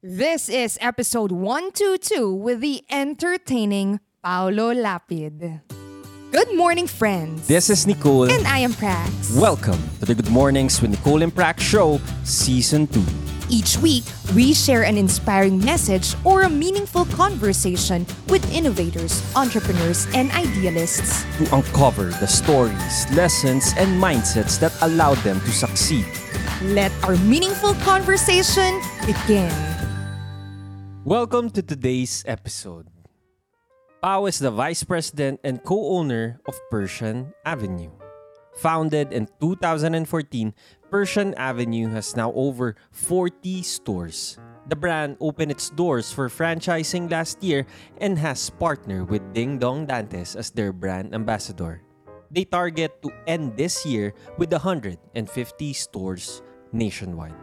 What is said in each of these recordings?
This is episode 122 with the entertaining Paolo Lapid. Good morning, friends. This is Nicole. And I am Prax. Welcome to the Good Mornings with Nicole and Prax Show, Season 2. Each week, we share an inspiring message or a meaningful conversation with innovators, entrepreneurs, and idealists to uncover the stories, lessons, and mindsets that allow them to succeed. Let our meaningful conversation begin. Welcome to today's episode. Pao is the Vice President and co-owner of Persian Avenue. Founded in 2014, Persian Avenue has now over 40 stores. The brand opened its doors for franchising last year and has partnered with Ding Dong Dantes as their brand ambassador. They target to end this year with 150 stores nationwide.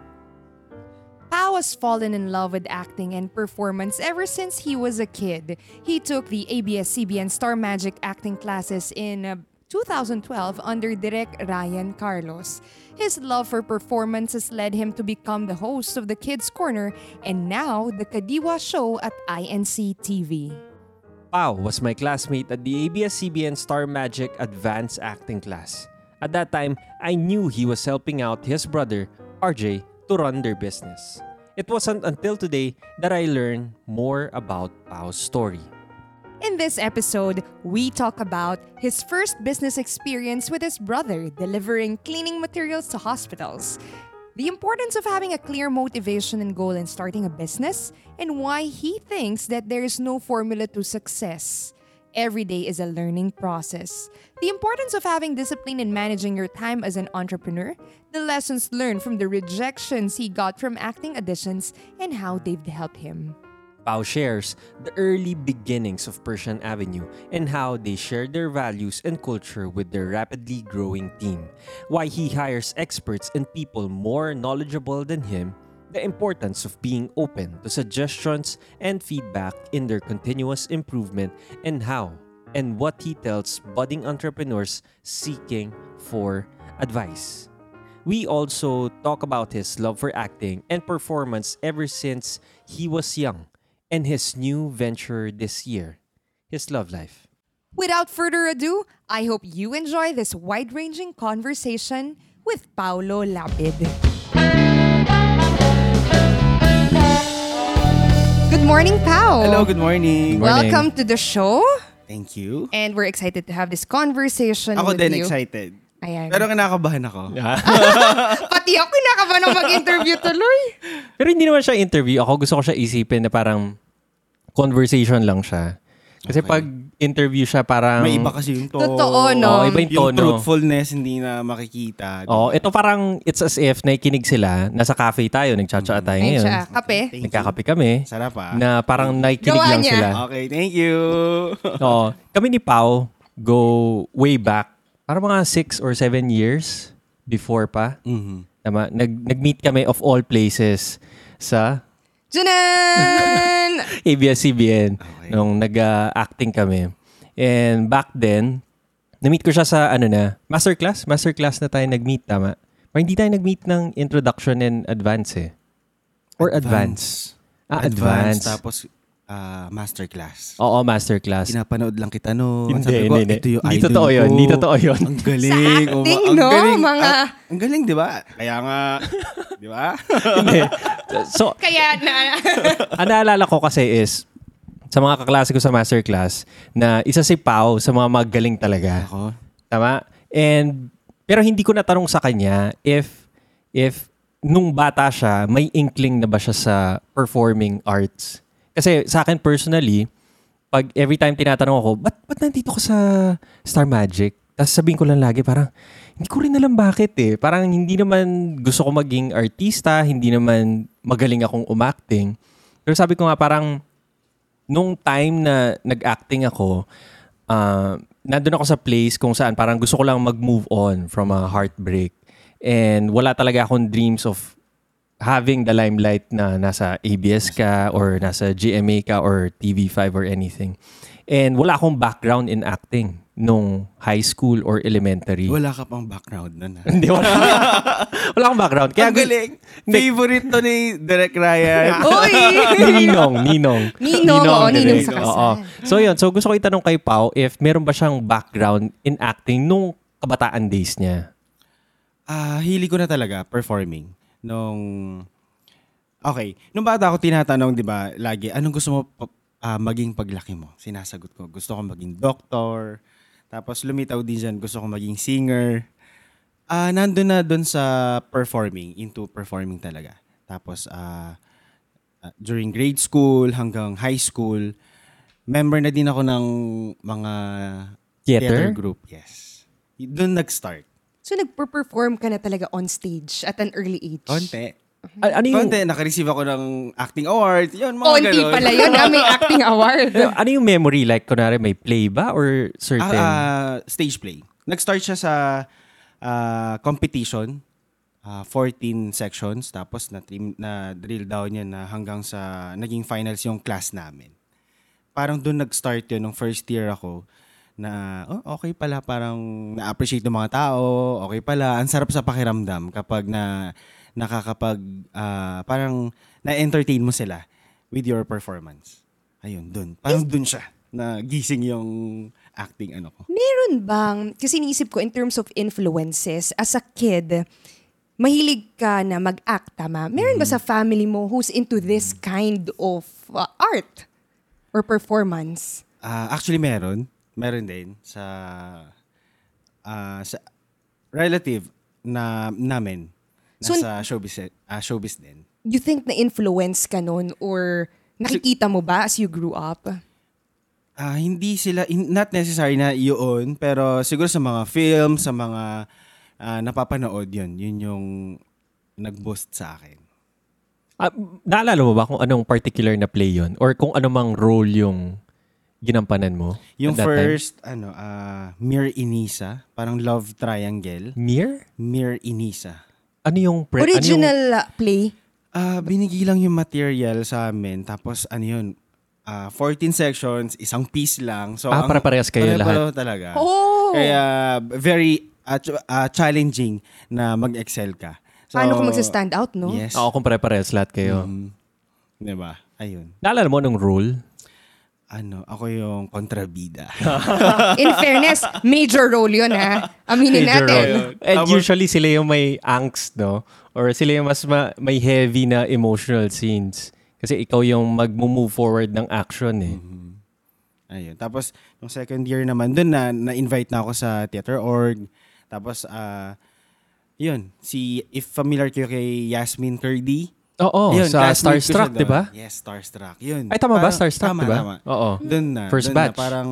Pao has fallen in love with acting and performance ever since he was a kid. He took the ABS-CBN Star Magic acting classes in 2012 under Direct Ryan Carlos. His love for performances led him to become the host of the Kids' Corner and now the Kadiwa Show at INC TV. Pao was my classmate at the ABS-CBN Star Magic Advanced Acting class. At that time, I knew he was helping out his brother, RJ, to run their business. It wasn't until today that I learned more about Pao's story. In this episode, we talk about his first business experience with his brother delivering cleaning materials to hospitals, the importance of having a clear motivation and goal in starting a business, and why he thinks that there is no formula to success. Every day is a learning process. The importance of having discipline in managing your time as an entrepreneur, the lessons learned from the rejections he got from acting auditions, and how they've helped him. Pao shares the early beginnings of Persian Avenue and how they shared their values and culture with their rapidly growing team, why he hires experts and people more knowledgeable than him, the importance of being open to suggestions and feedback in their continuous improvement, and how and what he tells budding entrepreneurs seeking for advice. We also talk about his love for acting and performance ever since he was young and his new venture this year, his love life. Without further ado, I hope you enjoy this wide-ranging conversation with Paolo Lapid. Good morning, Pao. Hello, good morning. Good morning. Welcome to the show. Thank you. And we're excited to have this conversation with you. Ako din excited. Ayan. Pero kinakabahan ako. Pati ako kinakabahan ng mag-interview tuloy. Pero hindi naman siya interview. Ako gusto ko siya isipin na parang conversation lang siya. Kasi okay. Pag interview siya parang... May iba kasi yung tono. Totoo, no? Oh, iba yung tono. Truthfulness hindi na makikita. Oh, ito parang it's as if nakikinig sila. Nasa cafe tayo. Nagchatcha tayo ngayon. Kape. Nagkakape kami. Sarap ah. Na parang nakikinig lang sila. Okay, thank you. Oh, kami ni Pao go way back. Parang mga 6 or 7 years before pa. Mm-hmm. Tama? Nag-meet kami of all places sa... Janan! ABS-CBN. Okay. Nung nag-acting kami. And back then, na-meet ko siya sa masterclass. Masterclass na tayo nag-meet, tama? Pero hindi tayo nag-meet ng introduction and advance eh. Or advance. Advance. Tapos masterclass. Oo, masterclass. Pinapanood lang kita no. Hindi, ito yung idol ko. Hindi totoo yun. Ang galing. Sa acting, no? Ang galing, di ba? Kaya nga, di ba? Hindi. So, kaya na. Ang naalala ko kasi is, sa mga kaklase ko sa masterclass, na isa si Pao sa mga magaling talaga. Ako. Tama? Pero hindi ko natanong sa kanya if nung bata siya, may inkling na ba siya sa performing arts? Kasi sa akin personally, pag every time tinatanong ako, ba't nandito ko sa Star Magic? Tapos sabihin ko lang lagi, parang, hindi ko rin alam bakit eh. Parang hindi naman gusto ko maging artista, hindi naman magaling akong umacting. Pero sabi ko nga, parang, nung time na nag-acting ako, nandun ako sa place kung saan parang gusto ko lang mag-move on from a heartbreak. And wala talaga akong dreams of having the limelight na nasa ABS ka or nasa GMA ka or TV5 or anything. And wala akong background in acting nung high school or elementary. Wala ka pang background nun. Hindi, wala. Wala akong background. Kaya ang galing. Favorite to ni Direk Ryan. Uy! Ninong sa kasal. Oo. So yun, so gusto ko itanong kay Pao if meron ba siyang background in acting nung kabataan days niya? Hili ko na talaga performing. Nung bata ako tinatanong, di ba, lagi, anong gusto mo maging paglaki mo? Sinasagot ko, gusto ko maging doctor. Tapos lumitaw din dyan, gusto ko maging singer. Nandun na dun sa performing, into performing talaga. Tapos during grade school hanggang high school, member na din ako ng mga theater group. Yes. Dun nag-start. So, nagperform ka na talaga on stage at an early age? Konti. Ano yung... Konti, nakareceive ako ng acting award. Yun, mga konti ganun. Pala yun, may acting award. Ano yung memory? Like, kunwari, may play ba or certain? Stage play. Nag-start siya sa competition, 14 sections. Tapos, na-drill down niya na hanggang sa naging finals yung class namin. Parang doon nag-start yun, nung first year ako, na okay pala, parang na-appreciate ng mga tao, okay pala, ang sarap sa pakiramdam kapag parang na-entertain mo sila with your performance. Ayun, dun. Parang dun siya, nagising yung acting ano ko. Meron bang, kasi iniisip ko in terms of influences, as a kid, mahilig ka na mag-act, tama? Meron ba sa family mo who's into this kind of art or performance? Actually, meron. Meron din sa relative na namin nasa showbiz din. You think na influence ka nun or nakikita mo ba as you grew up? Hindi sila not necessary na yun, pero siguro sa mga film, sa mga napapanood yun yung nag-boost sa akin. Naalala mo ba kung anong particular na play yun or kung anumang role yung ginampanan mo? Yung first time? Mir Inisa, parang love triangle. Mir Inisa. Ano yung original play? Binigay lang yung material sa amin, tapos ano yun? 14 sections, isang piece lang. So para parehas kayo lahat. Talaga. Oh. Kaya very challenging na mag-excel ka. So, paano kung mag-stand out, no? Yes. Oo, kung pare-parehas lahat kayo. Diba? Ayun. Naalala mo nung role? Ako yung kontrabida. In fairness, major role yun, ha? Aminin major natin. And usually, sila yung may angst, no? Or sila yung mas may heavy na emotional scenes. Kasi ikaw yung mag-move forward ng action, eh. Mm-hmm. Ayun. Tapos, nung second year naman, dun na-invite na ako sa Theater Org. Tapos, if familiar kayo kay Yasmien Kurdi, oo, ayun, sa Starstruck, di ba? Yes, Starstruck. Yun. Ay, tama parang, ba? Starstruck, di ba? Tama. Oo. Doon na. First batch. Na, parang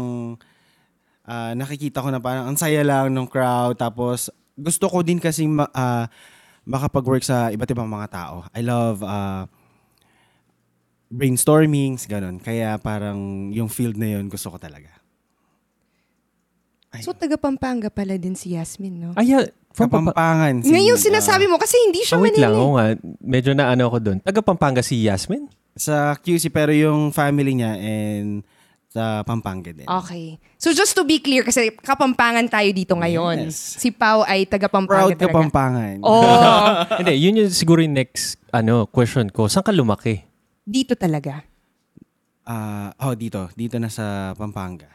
nakikita ko na parang ang saya lang ng crowd. Tapos gusto ko din kasi makapag-work sa iba't ibang mga tao. I love brainstormings, ganun. Kaya parang yung field na yun gusto ko talaga. Ayun. So, taga Pampanga pala din si Yasmien, no? Ayan. Kapampangan. Ngayon sinasabi mo kasi hindi siya Manila. Wait lang, medyo na ako doon. Taga-Pampanga si Yasmien? Sa QC, pero yung family niya and sa Pampanga din. Okay. So just to be clear, kasi kapampangan tayo dito ngayon. Yes. Si Pao ay taga-Pampanga proud talaga. Proud kapampangan. Oh. Hindi, yun yung siguro yung next question ko. Saan ka lumaki? Dito talaga. Dito. Dito na sa Pampanga.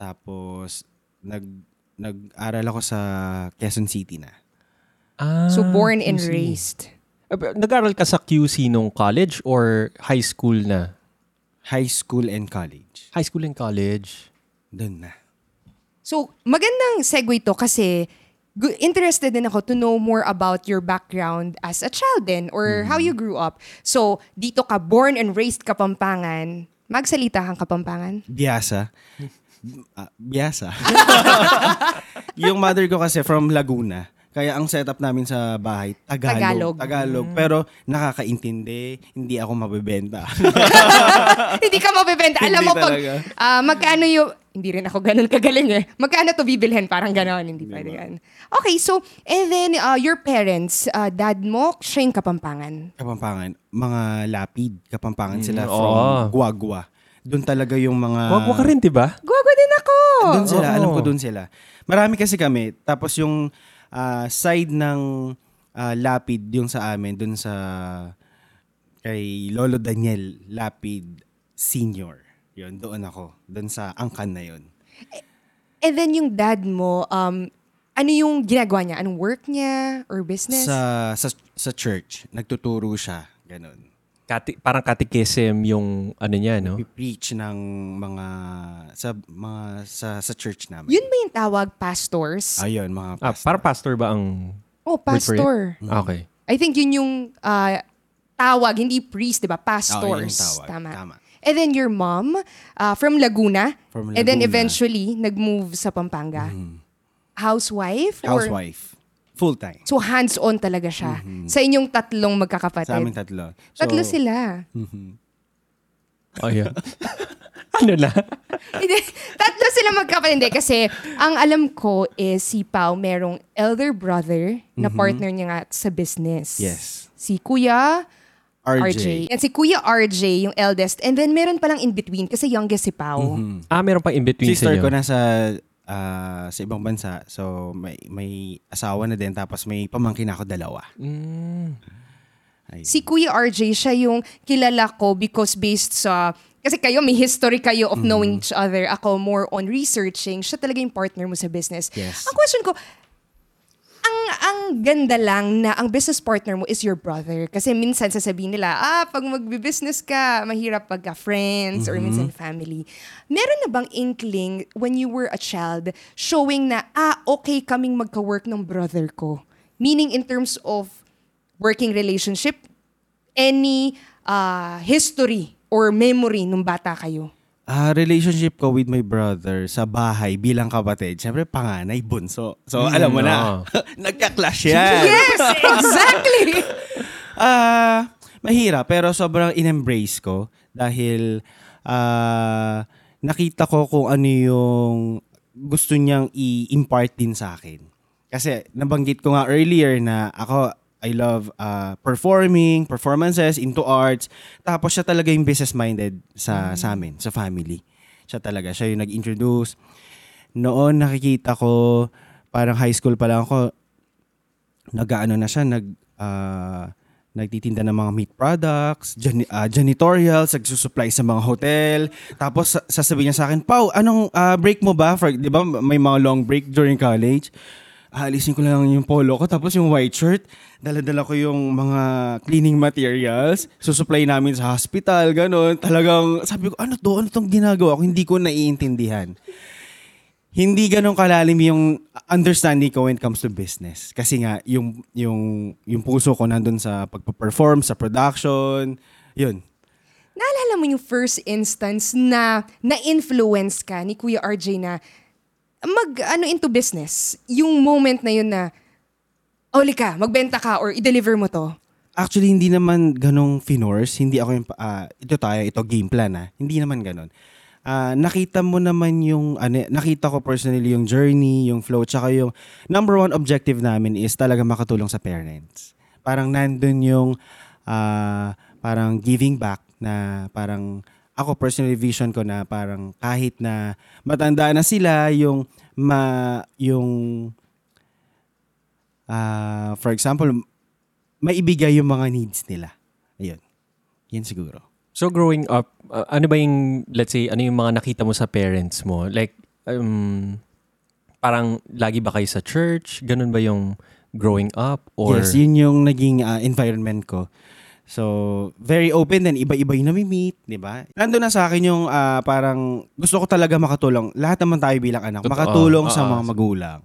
Tapos, nag-aral ako sa Quezon City na. So born and QC. Raised. Nag-aral ka sa QC nung college or high school na? High school and college. High school and college. Doon na. So magandang segue to kasi interested din ako to know more about your background as a child din or how you grew up. So dito ka born and raised Kapampangan. Magsalita kang Kapampangan? Biasa. Biasa. Yung mother ko kasi from Laguna. Kaya ang setup namin sa bahay, Tagalog. Pero nakakaintindi, hindi ako mabebenta. Hindi ka mabebenta. Alam mo, pag, magkano yung... hindi rin ako ganun kagaling eh. Magkano to bibilhin? Parang ganon. Hindi pa rin. Okay, so, and then, your parents, dad mo, siya yung Kapampangan. Kapampangan. Mga Lapid. Kapampangan sila from Guagua. Doon talaga yung mga... Guagua ka rin, diba? Guagua din ako! Doon sila. Oh. Alam ko doon sila. Marami kasi kami. Tapos yung side ng Lapid, yung sa amin, doon sa... kay Lolo Daniel Lapid Sr. Yun, doon ako. Doon sa angkan na yun. And then yung dad mo, ano yung ginagawa niya? Anong work niya or business? Sa church. Nagtuturo siya. Ganun. Parang catechism yung ano niya, no? I-preach ng mga sa church namin. Yun ba yung tawag? Pastors? Ayun, mga pastor. Para pastor ba ang... Oh, pastor. Okay. I think yun yung... tawag, hindi priest, di ba? Pastors. Oh, tama. And then your mom, from Laguna. From Laguna. And then eventually, nag-move sa Pampanga. Mm-hmm. Housewife. Full-time. So hands-on talaga siya. Mm-hmm. Sa inyong tatlong magkakapatid. Sa aming tatlo. Tatlo sila. Mm-hmm. Oh, yeah. Ano na? Tatlo sila magkapatid. Kasi ang alam ko is si Pao merong elder brother na partner niya nga sa business. Yes. Si Kuya... RJ. And si Kuya RJ, yung eldest. And then meron palang in-between kasi youngest si Pao. Mm-hmm. Meron pang in-between sister ko nasa sa ibang bansa. So may asawa na din tapos may pamangkin ako dalawa. Si Kuya RJ, siya yung kilala ko because based sa... Kasi kayo, may history kayo of knowing each other. Ako more on researching. Siya talaga yung partner mo sa business. Yes. Ang question ko... Ang ganda lang na ang business partner mo is your brother. Kasi minsan sasabihin nila, pag magbi-business ka, mahirap pagka friends or minsan family. Meron na bang inkling when you were a child showing na, okay kaming magka-work ng brother ko? Meaning in terms of working relationship, any history or memory nung bata kayo? Relationship ko with my brother sa bahay bilang kapatid. Siyempre, panganay, bunso. So, alam mo na, nagka-clash yan. Yes, exactly! Mahirap, pero sobrang in-embrace ko dahil nakita ko kung ano yung gusto niyang i-impart din sa akin. Kasi nabanggit ko nga earlier na ako, I love performances, into arts. Tapos siya talaga yung business-minded sa amin, sa family. Siya yung nag-introduce. Noon nakikita ko, parang high school pa lang ako, nagtitinda ng mga meat products, janitorial, nagsusupply sa mga hotel. Tapos sasabihin niya sa akin, "Pao, anong break mo ba? Di ba may mga long break during college? Alisin ko lang yung polo ko, tapos yung white shirt, dala-dala ko yung mga cleaning materials, susupply namin sa hospital, gano'n." Talagang sabi ko, ano tong ginagawa ko? Hindi ko naiintindihan. Hindi gano'n kalalim yung understanding ko when it comes to business. Kasi nga, yung puso ko nandun sa pagpa-perform, sa production, yun. Naalala mo yung first instance na na-influence ka ni Kuya RJ na into business? Yung moment na yun na, lika, magbenta ka or i-deliver mo to? Actually, hindi naman ganong finors. Hindi ako yung, ito game plan ha. Hindi naman ganon. Nakita mo naman yung, nakita ko personally yung journey, yung flow, tsaka yung number one objective namin is talaga makatulong sa parents. Parang nandun yung, parang giving back na parang, ako personal vision ko na parang kahit na matanda na sila yung for example, maibigay yung mga needs nila. Ayun. Yan siguro. So growing up, ano ba yung, let's say, ano yung mga nakita mo sa parents mo? Like, parang lagi ba kayo sa church? Ganun ba yung growing up? Or... Yes, yun yung naging environment ko. So, very open din. Iba-iba yung nami-meet, di ba? Nandun na sa akin yung parang gusto ko talaga makatulong. Lahat naman tayo bilang anak. Makatulong sa mga magulang.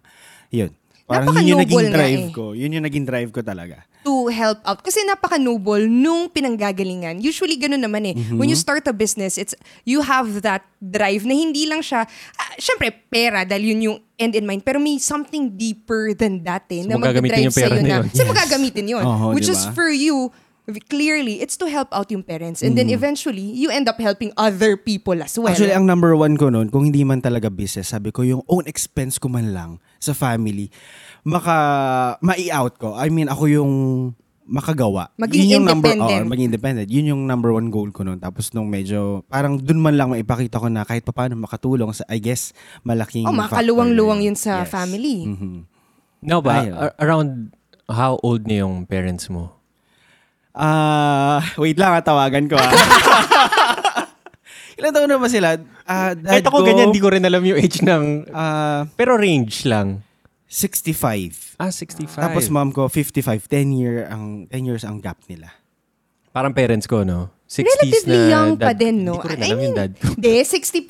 Yun. Parang yun yung naging drive ko. Yun yung naging drive ko talaga. To help out. Kasi napaka-noble nung pinanggagalingan. Usually, ganun naman eh. Mm-hmm. When you start a business, you have that drive na hindi lang siya, syempre, pera dahil yun yung end in mind. Pero may something deeper than that eh. So, na magagamitin yung pera na yun. Yes. So, magagamitin yun. Which is for you, clearly, it's to help out yung parents. And then eventually, you end up helping other people as well. Actually, ang number one ko noon, kung hindi man talaga business, sabi ko, yung own expense ko man lang sa family, mai-out ko. I mean, ako yung makagawa. Maging independent. Maging independent. Yun yung number one goal ko noon. Tapos nung medyo, parang dun man lang maipakita ko na kahit paano makatulong sa, I guess, malaking makaluwang-luwang yun sa family. Mm-hmm. No, but around how old na yung parents mo? Wait lang, tawagan ko. Ilan taon na ba sila? Kahit ako ganyan, di ko rin alam yung age ng... pero range lang. 65. 65. Tapos mom ko, 55. 10 years ang gap nila. Parang parents ko, no? 60s relatively na young dad, pa din, no? Hindi ko rin alam yung dad ko. Hindi,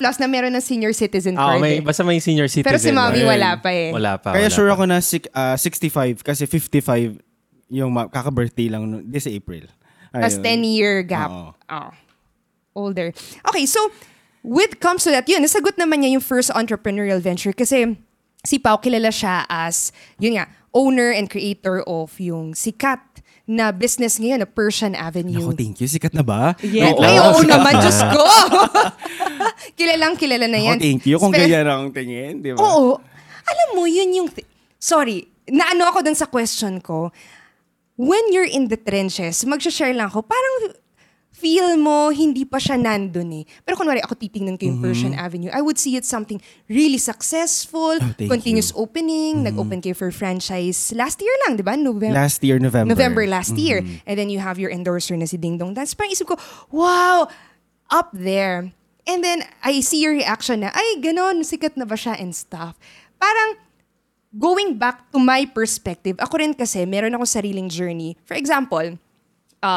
60 plus na meron ng senior citizen card. Basta may senior citizen. Pero si mommy wala pa eh. Wala pa. Kaya sure ako na 65 kasi 55 yung kaka-birthday lang this April. Tapos 10-year gap. Oh. Older. Okay, so with comes to that, yun, nasagot naman niya yung first entrepreneurial venture kasi... Si Pao, kilala siya as, yun nga, owner and creator of yung sikat na business ngayon, na Persian Avenue. Naku, thank you. Sikat na ba? Yeah. Oo naman, Diyos ko. Kilalang-kilala na yan. Naku, thank you. Kung ganyan ang tingin, di ba? Oo. Alam mo, yun yung... Sorry, naano ako dun sa question ko. When you're in the trenches, mag-share lang ako, parang... feel mo, hindi pa siya nandun eh. Pero kunwari, ako titingnan ko yung Persian Avenue. I would see it something really successful, continuous opening, nag-open kayo for franchise last year lang, di ba? November last year. And then you have your endorser na si Ding Dong Dantes. Parang isip ko, wow, up there. And then I see your reaction na, ay, ganon, sikat na ba siya and stuff. Parang, going back to my perspective, ako rin kasi, meron ako sariling journey. For example,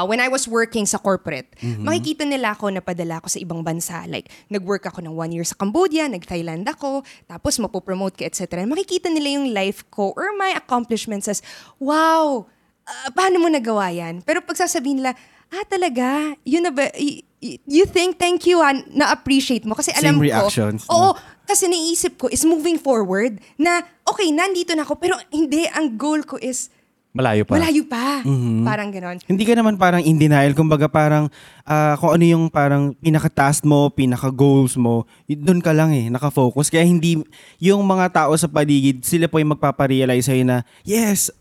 when I was working sa corporate, makikita nila ako na padala ako sa ibang bansa. Like, nag-work ako ng 1 year sa Cambodia, nag-Thailand ako, tapos mapopromote ka, etc. Makikita nila yung life ko or my accomplishments as, wow, paano mo nagawa yan? Pero pagsasabihin nila, talaga? Yun na ba? You think, thank you, na-appreciate mo. Kasi alam ko, oo, kasi naiisip ko is moving forward na, okay, nandito na ako, pero hindi, ang goal ko is, Malayo pa. Mm-hmm. Parang gano'n. Hindi ka naman parang in denial. Kumbaga parang kung ano yung parang pinaka-task mo, pinaka-goals mo, doon ka lang eh, nakafocus. Kaya hindi, yung mga tao sa paligid, sila po yung magpaparealize sa'yo na, yes,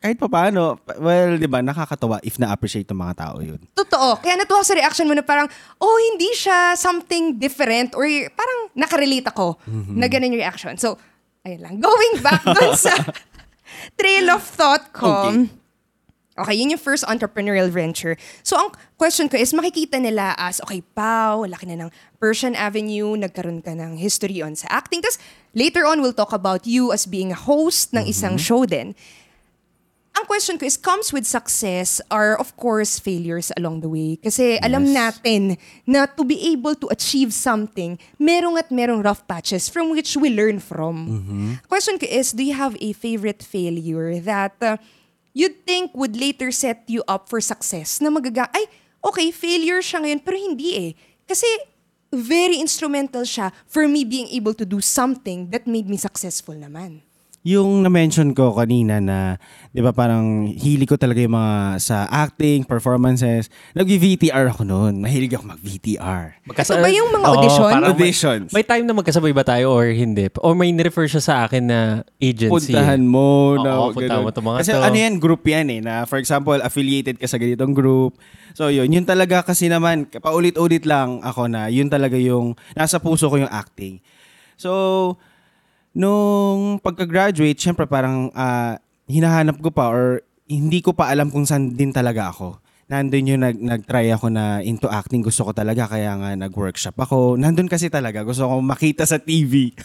kahit pa paano, well, di ba, nakakatawa if na-appreciate ng mga tao yun. Totoo. Kaya natuwa sa reaction mo na parang, hindi siya something different or parang nakarelate ako na gano'n yung reaction. So, ayun lang. Going back dun sa... trail of thought ko. Okay, yun yung first entrepreneurial venture. So, ang question ko is, makikita nila as, okay, Pao, laki na ng Persian Avenue, nagkaroon ka ng history on sa acting. Tapos, later on, we'll talk about you as being a host ng isang show din. Ang question ko is, comes with success are, of course, failures along the way. Kasi alam natin na to be able to achieve something, merong at merong rough patches from which we learn from. Question ko is, do you have a favorite failure that you think would later set you up for success? Na ay, okay, failure siya ngayon, pero hindi eh. Kasi very instrumental siya for me being able to do something that made me successful naman. Yung na-mention ko kanina na, di ba parang hili ko talaga yung mga sa acting, performances. Nag-VTR ako noon. Mahilig ako mag-VTR. Ito ba yung mga audition? Auditions. May time na magkasabay ba tayo or hindi? O may refer siya sa akin na agency. Puntahan mo. Puntahan mo ito mga to. Kasi ano yan, group yan eh. Na, for example, affiliated ka sa ganitong group. So yun, yun talaga kasi naman, paulit-ulit lang ako na, yun talaga yung, nasa puso ko yung acting. So, nung pagka-graduate, syempre parang hinahanap ko pa or hindi ko pa alam kung saan din talaga ako. Nandun yung nag-try ako na into acting. Gusto ko talaga, kaya nga nag-workshop ako. Nandun kasi talaga, gusto ko makita sa TV.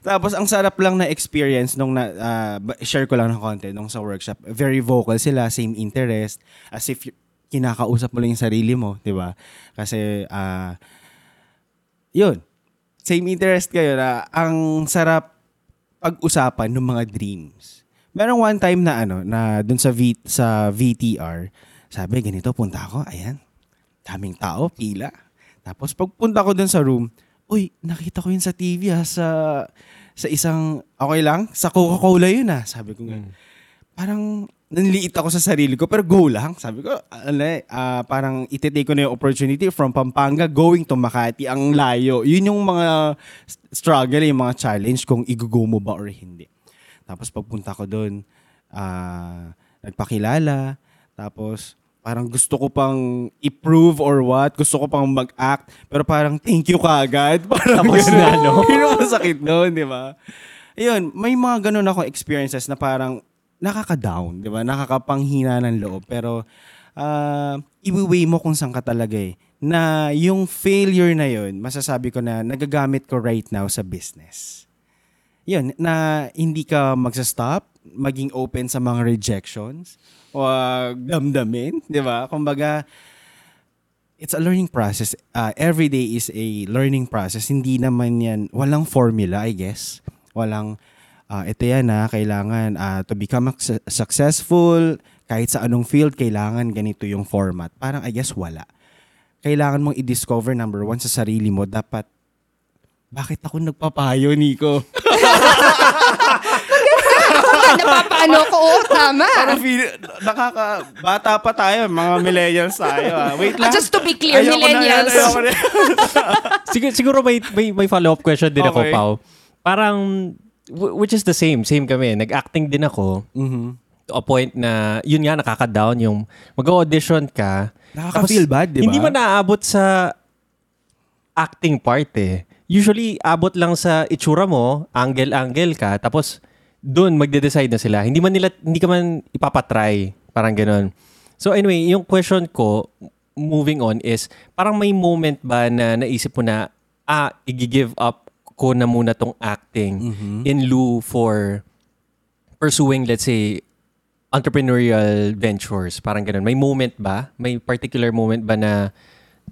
Tapos ang sarap lang na experience nung share ko lang ng konti nung sa workshop. Very vocal sila, same interest. As if kinakausap mo lang yung sarili mo, di ba? Kasi, yun. Same interest kayo na ang sarap pag-usapan ng mga dreams. Merong one time na doon sa VTR, sabi ganito, punta ako, ayan. Daming tao, pila. Tapos pagpunta ko doon sa room, uy, nakita ko yun sa TV sa isang, okay lang, sa Coca-Cola yun. Sabi ko, parang naniliit ako sa sarili ko, pero go lang. Sabi ko, parang itetake ko na yung opportunity from Pampanga going to Makati. Ang layo. Yun yung mga struggle, yung mga challenge kung i-go mo ba or hindi. Tapos pagpunta ko doon, nagpakilala. Tapos parang gusto ko pang i-prove or what. Gusto ko pang mag-act. Pero parang thank you kaagad. Tapos na, no? Pero masakit noon, di ba? Ayun, may mga ganun ako experiences na parang nakaka-down, di ba? Nakakapanghina ng loob. Pero iwi-weigh mo kung saan ka talaga eh. Na yung failure na yun, masasabi ko na nagagamit ko right now sa business. Yun, na hindi ka magsastop, maging open sa mga rejections, o damdamin, di ba? Kumbaga, it's a learning process. Every day is a learning process. Hindi naman yan, walang formula, I guess. Walang, ito yan ha, kailangan to become successful, kahit sa anong field, kailangan ganito yung format. Parang, I guess, wala. Kailangan mong i-discover, number one, sa sarili mo. Dapat, bakit ako nagpapayo, Nico? Napapaano ko, tama. Parang bata pa tayo, mga millennials tayo. Wait lang. Just to be clear, ayoko millennials. Na. Siguro may follow-up question din, okay. Ako, Pao. Parang, which is the same kami. Nag-acting din ako. Mm-hmm. To a point na, yun nga, nakaka-down yung mag-audition ka. Nakaka-feel bad, di ba? Hindi man naaabot sa acting part eh. Usually, abot lang sa itsura mo, angle-angle ka, tapos doon magde-decide na sila. Hindi ka man ipapatry. Parang ganun. So anyway, yung question ko, moving on is, parang may moment ba na naisip mo na, i-give up ko na muna tong acting, mm-hmm, in lieu for pursuing, let's say, entrepreneurial ventures. Parang ganun. May moment ba? May particular moment ba na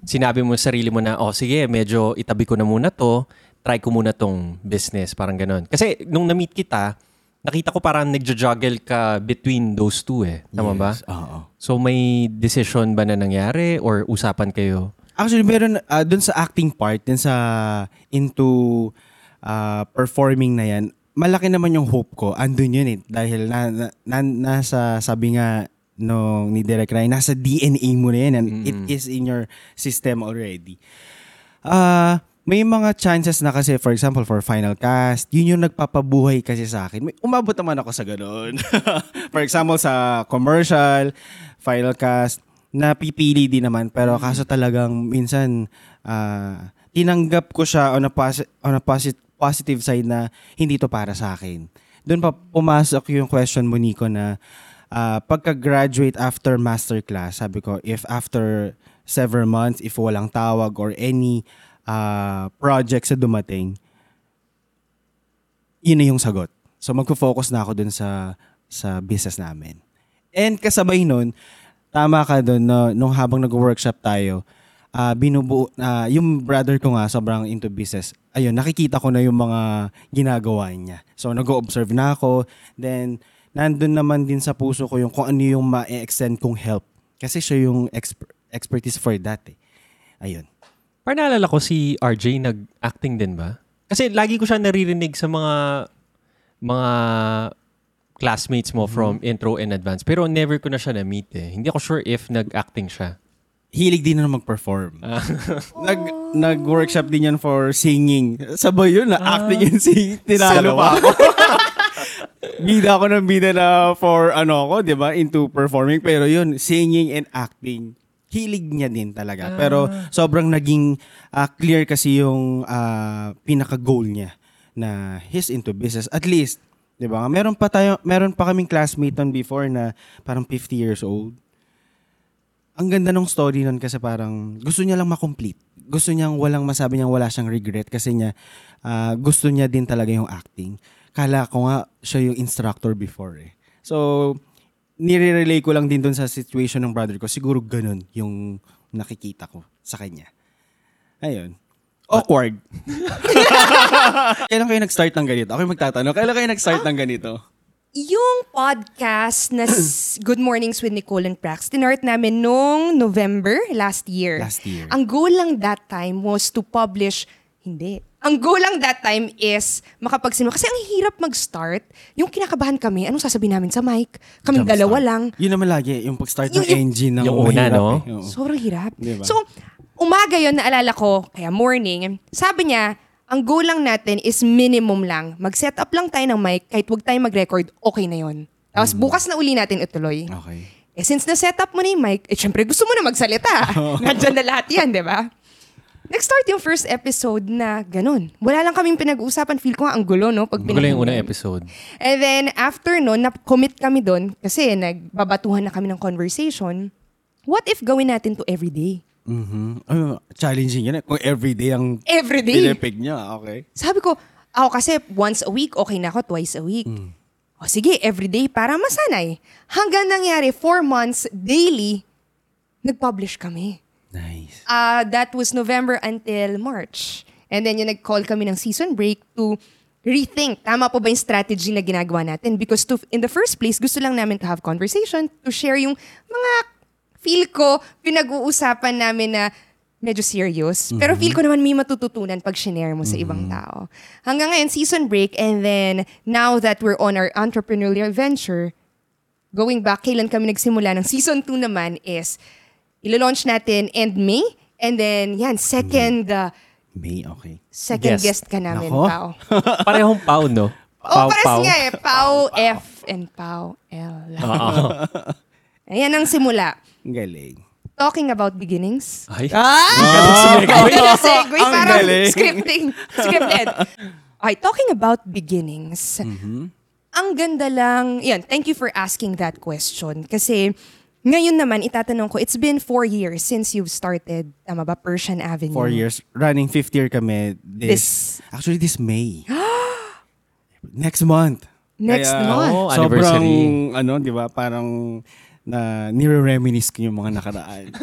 sinabi mo sa sarili mo na, sige, medyo itabi ko na muna to, try ko muna tong business. Parang ganun. Kasi nung na-meet kita, nakita ko parang nagjo-juggle ka between those two eh. Tama ba? Oo. So may decision ba na nangyari or usapan kayo? Actually, meron doon sa acting part, din sa into performing na yan, malaki naman yung hope ko. Andun yun eh. Dahil nasa, sabi nga nung ni Derek Ryan, nasa DNA mo na yan. And It is in your system already. May mga chances na kasi, for example, for final cast, yun yung nagpapabuhay kasi sa akin. Umabot naman ako sa ganun. For example, sa commercial, final cast, napipili din naman, pero kaso talagang minsan tinanggap ko siya on a positive side na hindi to para sa akin. Doon pa pumasok yung question mo, Nico, na pagka-graduate after masterclass, sabi ko, if after several months, if walang tawag or any projects sa dumating, yun na yung sagot. So magfo-focus na ako doon sa business namin. And kasabay nun, tama ka doon, no? Nung habang nag-workshop tayo, yung brother ko nga, sobrang into business. Ayun, nakikita ko na yung mga ginagawa niya. So, nag-o-observe na ako. Then, nandun naman din sa puso ko yung kung ano yung ma-extend kong help. Kasi siya yung expertise for that eh. Ayun. Parang naalala ko si RJ, nag-acting din ba? Kasi lagi ko siya naririnig sa mga classmates mo from intro and advance. Pero never ko na siya na-meet eh. Hindi ako sure if nag-acting siya. Hilig din na mag-perform. Nag-workshop din yan for singing. Sabay yun, na-acting and singing. Tinalo pa ako. Bida ako ng bida na for ano ko, di ba? Into performing. Pero yun, singing and acting. Hilig niya din talaga. Pero sobrang naging clear kasi yung pinaka-goal niya na he's into business. At least, diba? Meron pa kaming classmate nun before na parang 50 years old. Ang ganda ng story nun kasi parang gusto niya lang makomplete. Gusto niyang walang masabi niyang wala siyang regret kasi niya gusto niya din talaga yung acting. Kala ko nga siya yung instructor before eh. So, nire-relay ko lang din dun sa situation ng brother ko. Siguro ganun yung nakikita ko sa kanya. Ayun. Awkward. Kailan kayo nag-start ng ganito? Ako yung magtatanong. Kailan kayo nag-start ng ganito? Yung podcast na Good Mornings with Nicole and Prax, tinart namin noong November last year. Ang goal lang that time was to publish, Ang goal lang that time is makapagsimula. Kasi ang hirap mag-start. Yung kinakabahan kami, anong sasabihin namin sa mic? Kaming dalawa lang. Yun naman lagi, yung pag-start ng engine. Ng yung una, no? Eh. Sobrang hirap. Diba? So, umaga yun, naalala ko, kaya morning, sabi niya, ang goal lang natin is minimum lang. Mag-set up lang tayo ng mic, kahit huwag tayo mag-record, okay na yun. Tapos bukas na uli natin ituloy. Okay. Eh, since na-set up mo na yung mic, eh, syempre gusto mo na magsalita. Nandyan na lahat yan, di ba? Nag-start yung first episode na ganun. Wala lang kaming pinag-uusapan. Feel ko nga ang gulo, no? Pag gulo yung unang episode. And then, after nun, na-commit kami doon kasi nagbabatuhan na kami ng conversation. What if gawin natin to everyday? Mm-hmm. Challenging yan eh. Kung everyday ang pinipig niya. Okay. Sabi ko, ako kasi once a week, okay na ako, twice a week. Mm. O sige, everyday para masanay. Hanggang nangyari, 4 months, daily, nag-publish kami. Nice. That was November until March. And then yung nag-call kami ng season break to rethink, tama po ba yung strategy na ginagawa natin? Because in the first place, gusto lang namin to have conversation, to share yung mga feel ko, pinag-uusapan namin na medyo serious. Mm-hmm. Pero feel ko naman may matututunan pag shinare mo sa ibang tao. Hanggang ngayon, season break, and then now that we're on our entrepreneurial venture, going back, kailan kami nagsimula ng season 2 naman is ilo-launch natin end May, and then yan, second May, okay. Second guest ka namin, Pao. Parehong Pao, no? Pao, pares Pao. Nga eh. Pao F and Pao L. Ayan ang simula. Galing. Talking about beginnings. Ay! Ang galing. Parang scripting. Scripted. Okay, talking about beginnings. Mm-hmm. Ang ganda lang. Yan, thank you for asking that question. Kasi ngayon naman, itatanong ko, it's been 4 years since you've started, tama ba, Persian Avenue? 4 years. Running fifth year kami actually this May. Next month. Next month. Oh, anniversary. Sobrang, di ba, parang na nire-reminisce ko yung mga nakaraan.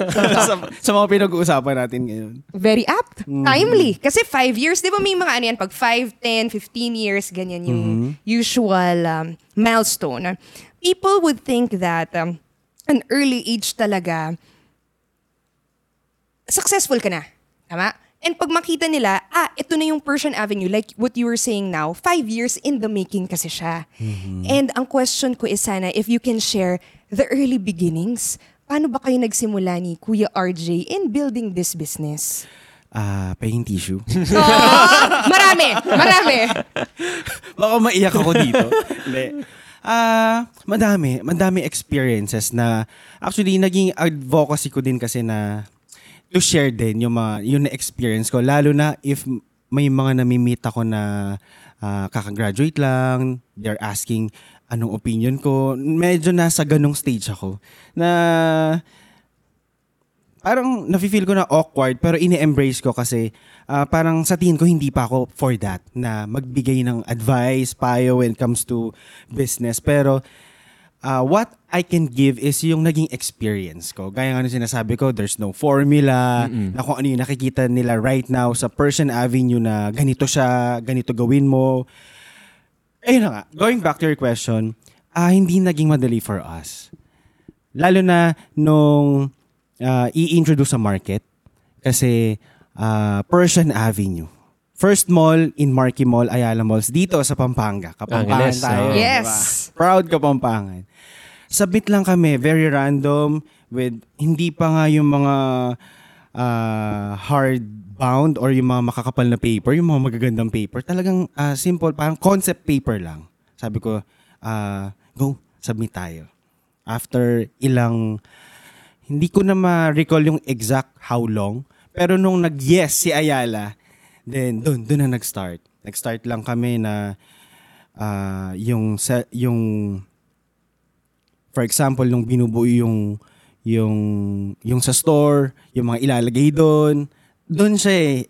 sa mga pinag-uusapan natin ngayon. Very apt. Timely. Kasi 5 years, di ba may mga yan, pag 5, 10, 15 years, ganyan yung usual milestone. People would think that an early age talaga, successful ka na. Tama? And pag makita nila, ito na yung Persian Avenue, like what you were saying now, 5 years in the making kasi siya. Mm-hmm. And ang question ko is sana, if you can share the early beginnings, paano ba kayo nagsimula ni Kuya RJ in building this business? Paying tissue. Marami. Baka maiyak ako dito. Hindi. Madami experiences na actually naging advocacy ko din kasi na to share din yung na-experience ko. Lalo na if may mga nami-meet ako na kakagraduate lang, they're asking anong opinion ko. Medyo nasa ganong stage ako na parang nafe-feel ko na awkward pero ini-embrace ko kasi parang sa tingin ko hindi pa ako for that na magbigay ng advice, payo when it comes to business. Pero what I can give is yung naging experience ko. Gaya nga nung sinasabi ko, there's no formula na kung ano yung nakikita nila right now sa Persian Avenue na ganito siya, ganito gawin mo. Ayun na nga, going back to your question, hindi naging madali for us. Lalo na nung i-introduce sa market kasi Persian Avenue. First mall in Marquee Mall, Ayala Malls, dito sa Pampanga. Kapampangan tayo. Yes! Diba? Proud Kapampangan. Submit lang kami, very random, with hindi pa nga yung mga hardbound or yung mga makakapal na paper, yung mga magagandang paper. Talagang simple, parang concept paper lang. Sabi ko, go, submit tayo. After ilang, hindi ko na ma-recall yung exact how long, pero nung nag-yes si Ayala, then doon na nag-start. Nag-start lang kami na yung for example nung binubuo yung sa store, yung mga ilalagay doon. Doon siya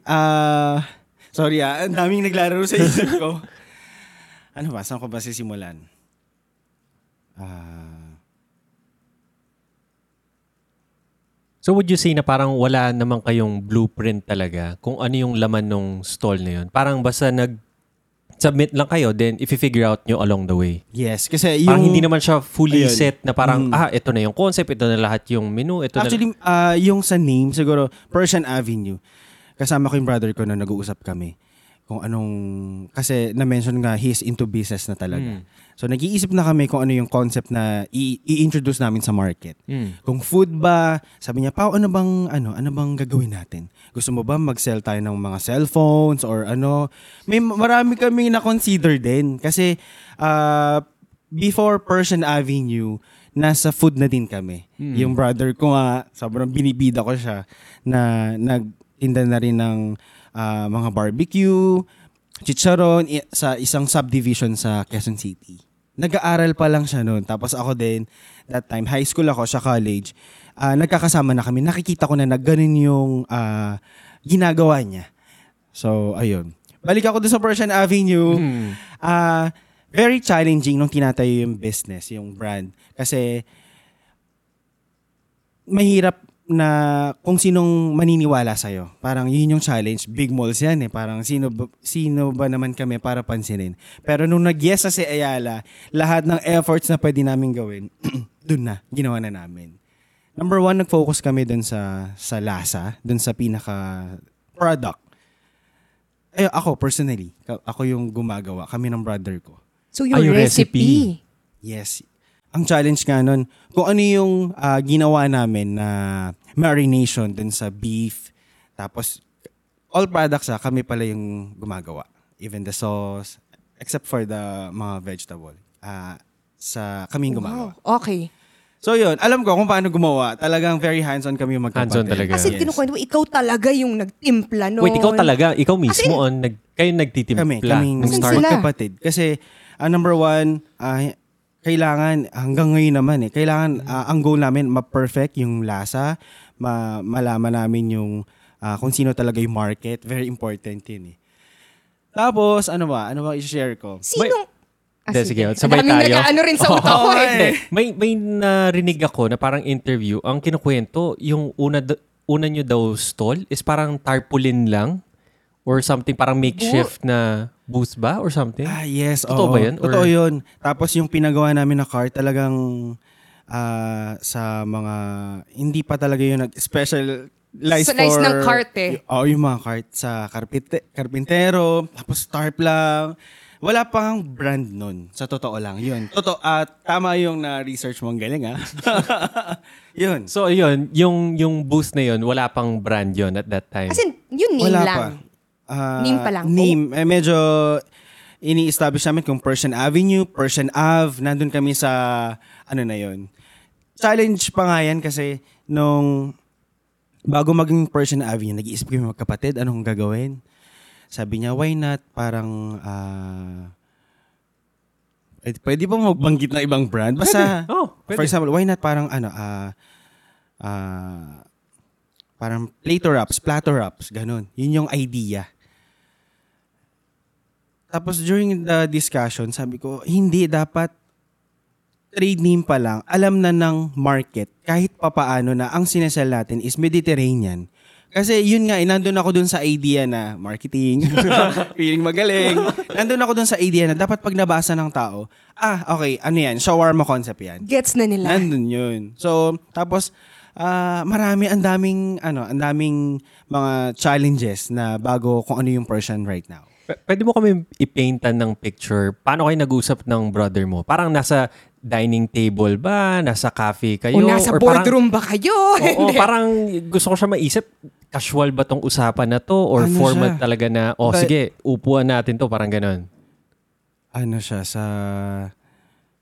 sorry ang daming naglalaro sa isip ko. Saan ko ba sisimulan? So would you say na parang wala naman kayong blueprint talaga kung ano yung laman ng stall na yun? Parang basta nag-submit lang kayo, then i-figure out nyo along the way. Yes, kasi yung parang hindi naman siya fully set na parang, ito na yung concept, ito na lahat yung menu, ito actually, na yung sa name, siguro, Persian Avenue. Kasama ko yung brother ko na nag-uusap kami. kung anong, kasi na-mention nga, he is into business na talaga. Mm. So nag-iisip na kami kung ano yung concept na i-introduce namin sa market. Mm. Kung food ba, sabi niya, Pao, ano bang gagawin natin? Gusto mo ba mag-sell tayo ng mga cellphones or ano? May marami kami na-consider din. Kasi before Persian Avenue, nasa food na din kami. Mm. Yung brother ko nga, sobrang binibida ko siya na nagtinda na rin ng mga barbecue, chicharon sa isang subdivision sa Quezon City. Nag-aaral pa lang siya noon. Tapos ako din, that time, high school ako, siya college. Nagkakasama na kami. Nakikita ko na ganun yung ginagawa niya. So, ayun. Balik ako doon sa Persian Avenue. Very challenging nung tinatayo yung business, yung brand. Kasi mahirap na kung sinong maniniwala sa'yo. Parang yun yung challenge. Big malls yan eh. Parang sino ba naman kami para pansinin. Pero nung nag-yes na si Ayala, lahat ng efforts na pwede namin gawin, dun na, ginawa na namin. Number one, nag-focus kami dun sa lasa, dun sa pinaka-product. Eh, ako, personally, ako yung gumagawa. Kami ng brother ko. So, yung recipe? Yes. Ang challenge nga nun, kung ano yung ginawa namin na marination dun sa beef. Tapos, all products kami pala yung gumagawa. Even the sauce, except for the mga vegetable. Kami yung gumagawa. Wow. Okay. So yun, alam ko kung paano gumawa. Talagang very hands-on kami yung magkapatid. Hands-on talaga. As in, kinukwento mo, ikaw talaga yung nagtimpla nun. Wait, ikaw talaga? Ikaw mismo kayo nagtitimpla? Kami yung magkapatid. Kasi, number one, kailangan, hanggang ngayon naman eh, kailangan, ang goal namin, ma-perfect yung lasa, malaman namin yung kung sino talaga yung market. Very important yun eh. Tapos, ano ba i-share ko? Sige, sabay tayo. Daming nag-ano rin sa utak ko eh. May narinig ako na parang interview, ang kinukwento, yung una nyo daw stall is parang tarpaulin lang or something, parang makeshift na booth ba or something? Yes. Totoo ba yun? Totoo yun. Tapos yung pinagawa namin na car, talagang sa mga, hindi pa talaga yung nag-special lice for ng cart eh. Yung mga cart sa karpintero, tapos tarp lang. Wala pang brand nun. Sa totoo lang. Yun. Totoo. Tama yung na-research mong galing, ha? Yun. So, yun. Yung booth na yun, wala pang brand yun at that time. As in, yung name wala lang. Name pa lang. Name. Medyo ini-establish namin kung Persian Avenue, Persian Ave. Nandun kami sa, na yun. Challenge pa nga yan kasi nung bago maging Persian Avenue, nag-iisip kami magkapatid, anong gagawin? Sabi niya, why not? Parang, pwede ba magbanggit na ibang brand? Basta, for example, why not parang, parang platter ups, ganun. Yun yung idea. Tapos during the discussion, sabi ko, hindi, dapat trade name pa lang. Alam na ng market, kahit papaano na ang sinesell natin is Mediterranean. Kasi yun nga, nandun ako dun sa idea na marketing, feeling magaling. Nandun ako dun sa idea na dapat pag nabasa ng tao, okay, ano yan, shawarma concept yan. Gets na nila. Nandun yun. So, tapos, ang daming mga challenges na bago kung ano yung person right now. Pwede mo kami i-paintan ng picture. Paano kayo nag-usap ng brother mo? Parang nasa dining table ba? Nasa cafe kayo? O nasa boardroom ba kayo? Oo, parang gusto ko siya maisip. Casual ba tong usapan na to? Or format siya? Talaga na, sige, upuan natin to. Parang ganun.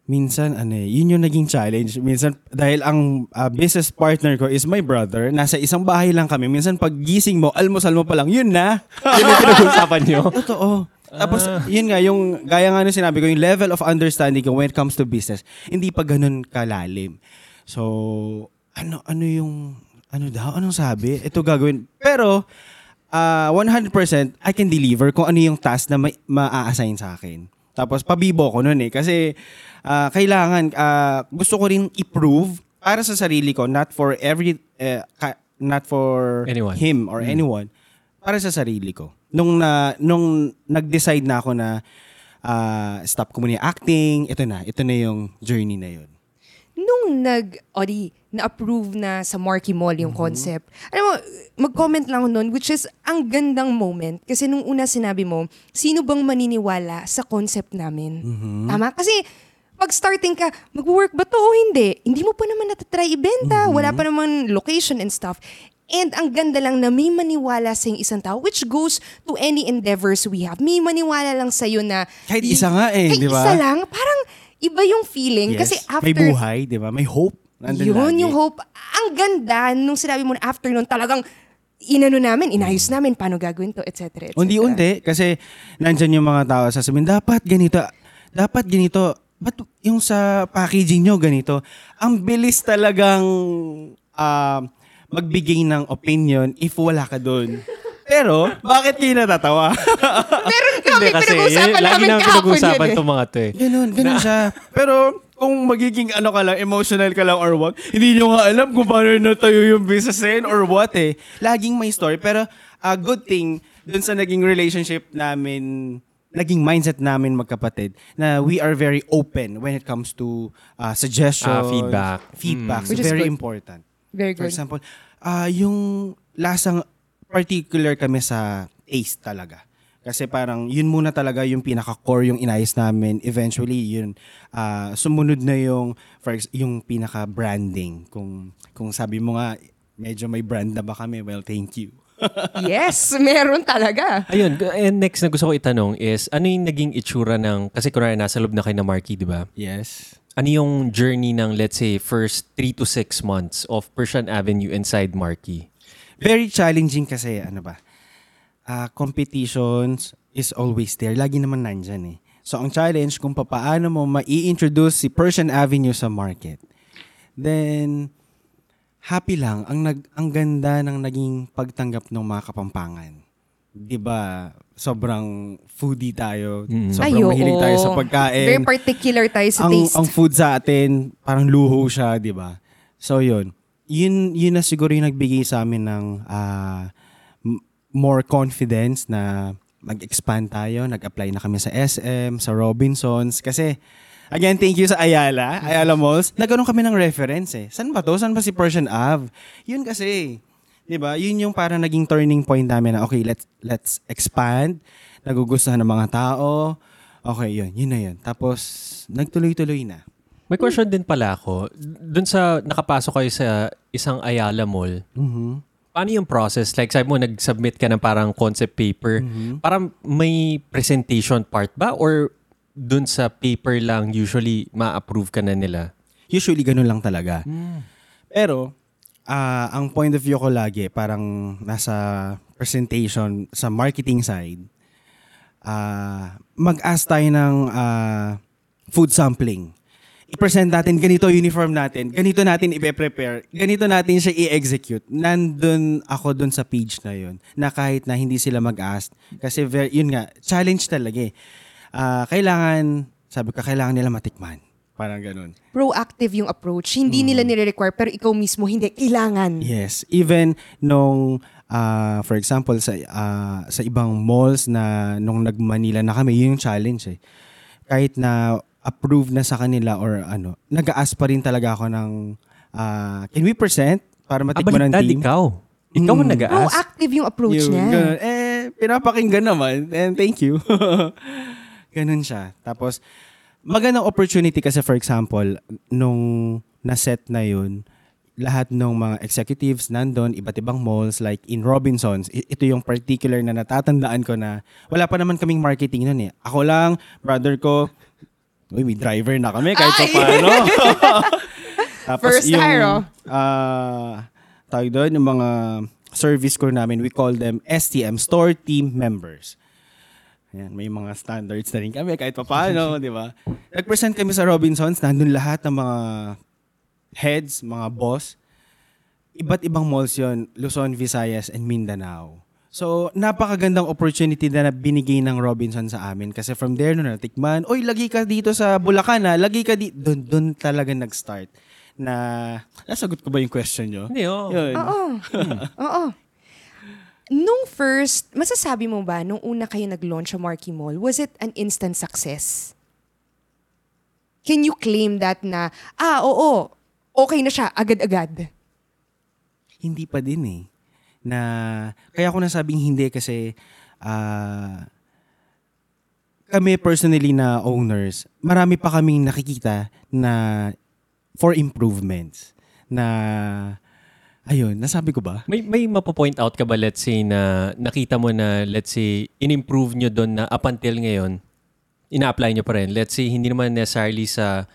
Minsan, yun yung naging challenge. Minsan, dahil ang business partner ko is my brother, nasa isang bahay lang kami. Minsan, pag gising mo, almusal mo pa lang, yun na. Yun yung pinag-usapan nyo. Totoo. Tapos, yun nga, gaya nga nung sinabi ko, yung level of understanding ko when it comes to business, hindi pa ganun kalalim. So, anong sabi? Ito gagawin. Pero, 100%, I can deliver kung ano yung task na ma-assign sa akin. Tapos, pabibo ko nun eh. Kasi, kailangan, gusto ko rin i-prove para sa sarili ko, not for anyone. Him or anyone, para sa sarili ko. Nung nag-decide na ako na stop ko muna yung acting, ito na yung journey na yun. nung na-approve na sa Marquee Mall yung concept, alam mo, mag-comment lang nun, which is ang gandang moment. Kasi nung una sinabi mo, sino bang maniniwala sa concept namin? Mm-hmm. Tama? Kasi pag starting ka, mag-work ba to o hindi? Hindi mo pa naman natatry ibenta. Mm-hmm. Wala pa naman location and stuff. And ang ganda lang na may maniwala sa isang tao, which goes to any endeavors we have. May maniwala lang sa'yo na... Kahit isa nga eh, di ba? Kahit isa lang, parang iba yung feeling. Yes. Kasi after... May buhay, di ba? May hope. Yun, yung hope. Ang ganda, nung sinabi mo na after nun, talagang inano namin, inayos namin, paano gagawin to, etc. Unti-unti, kasi nandyan yung mga tao sasabihin, dapat ganito, but yung sa packaging nyo ganito, ang bilis talagang magbigay ng opinion if wala ka doon. Pero, bakit kayo natatawa? Meron kami, pinag-uusapan namin kahapon yun eh. Lagi namin pinag-uusapan itong mga to eh. Ganun siya. Pero... Kung magiging ano ka lang, emotional ka lang or what, hindi nyo nga alam kung paano natayo yung business na or what eh. Laging may story. Pero good thing, dun sa naging relationship namin, naging mindset namin magkapatid, na we are very open when it comes to suggestions, feedback. Feedback. So very important. Very good. For example, yung lasang particular kami sa taste talaga. Kasi parang yun muna talaga yung pinaka-core yung inayos namin. Eventually, yun sumunod na yung yung pinaka-branding. Kung sabi mo nga, medyo may brand na ba kami? Well, thank you. Yes, meron talaga. Ayun, and next na gusto ko itanong is, ano yung naging itsura ng, kasi kunwari nasa loob na kayo na Marquee, di ba? Yes. Ano yung journey ng, let's say, first 3 to 6 months of Persian Avenue inside Marquee? Very challenging kasi, ano ba? Competitions is always there. Lagi naman nandyan eh. So, ang challenge kung paano mo ma-introduce si Persian Avenue sa market. Then, happy lang. Ang ganda ng naging pagtanggap ng mga Kapampangan. Diba, sobrang foodie tayo. Mm. Sobrang mahilig tayo sa pagkain. Very particular tayo sa taste. Ang food sa atin, parang luho siya, diba? So, yun na siguro yung nagbigay sa amin ng... more confidence na mag-expand tayo. Nag-apply na kami sa SM, sa Robinsons. Kasi, again, thank you sa Ayala Malls. Nagkaroon kami ng reference eh. Saan ba to? Saan ba si Persian Ave? Yun kasi, di ba? Yun yung parang naging turning point namin na, okay, let's expand. Nagugustuhan ng mga tao. Okay, yun na yun. Tapos, nagtuloy-tuloy na. May question din pala ako. Doon sa nakapasok kayo sa isang Ayala Mall, paano yung process? Like sabi mo, nag-submit ka ng parang concept paper. Mm-hmm. Parang may presentation part ba? Or dun sa paper lang usually ma-approve ka na nila? Usually ganun lang talaga. Mm. Pero ang point of view ko lagi, parang nasa presentation, sa marketing side, mag-ask tayo ng food sampling. I-present natin, ganito uniform natin, ganito natin i-prepare, ganito natin siya i-execute. Nandun ako dun sa page na yun, na kahit na hindi sila mag-ask. Kasi yun nga, challenge talaga eh. Kailangan nila matikman. Parang ganun. Proactive yung approach. Hindi nila nire-require, pero ikaw mismo, hindi, kailangan. Yes. Even nung, for example, sa ibang malls na nung nag-Manila na kami, yun yung challenge eh. Kahit na approved na sa kanila or ano, nag-a-ask pa rin talaga ako ng can we present para matikman ng team? Ikaw ang nag-a-ask. Proactive yung approach niya. Ganun. Pinapakinggan naman and thank you. Ganun siya. Tapos, magandang opportunity kasi for example, nung na-set na yun, lahat ng mga executives nandun, iba't ibang malls like in Robinsons. Ito yung particular na natatandaan ko na wala pa naman kaming marketing nun eh. Ako lang, brother ko, uy, may driver na kami kahit pa paano. Tapos first yung, tawag doon, yung mga service crew namin, we call them STM, Store Team Members. Ayan, may mga standards na rin kami kahit pa paano, di ba? Nag-present kami sa Robinsons, nandun lahat ng mga heads, mga boss. Iba't ibang malls yun, Luzon, Visayas, and Mindanao. So, napakagandang opportunity na binigay ng Robinson sa amin. Kasi from there, noon natikman, oy, lagi ka dito sa Bulacan, ha? Lagi ka dito. Doon talaga nag-start. Nasagot ko ba yung question nyo? Hindi, oo. Oo. Nung first, masasabi mo ba, nung una kayo nag-launch sa Marquee Mall, was it an instant success? can you claim that na, oo, okay na siya, agad-agad? Hindi pa din eh. Na, kaya ako nasabing hindi kasi kami personally na owners, marami pa kaming nakikita na for improvements. Na, ayun, nasabi ko ba? May mapo-point out ka ba, let's say, na nakita mo na, let's say, in-improve nyo doon na up until ngayon, ina-apply nyo pa rin. Let's say, hindi naman necessarily sa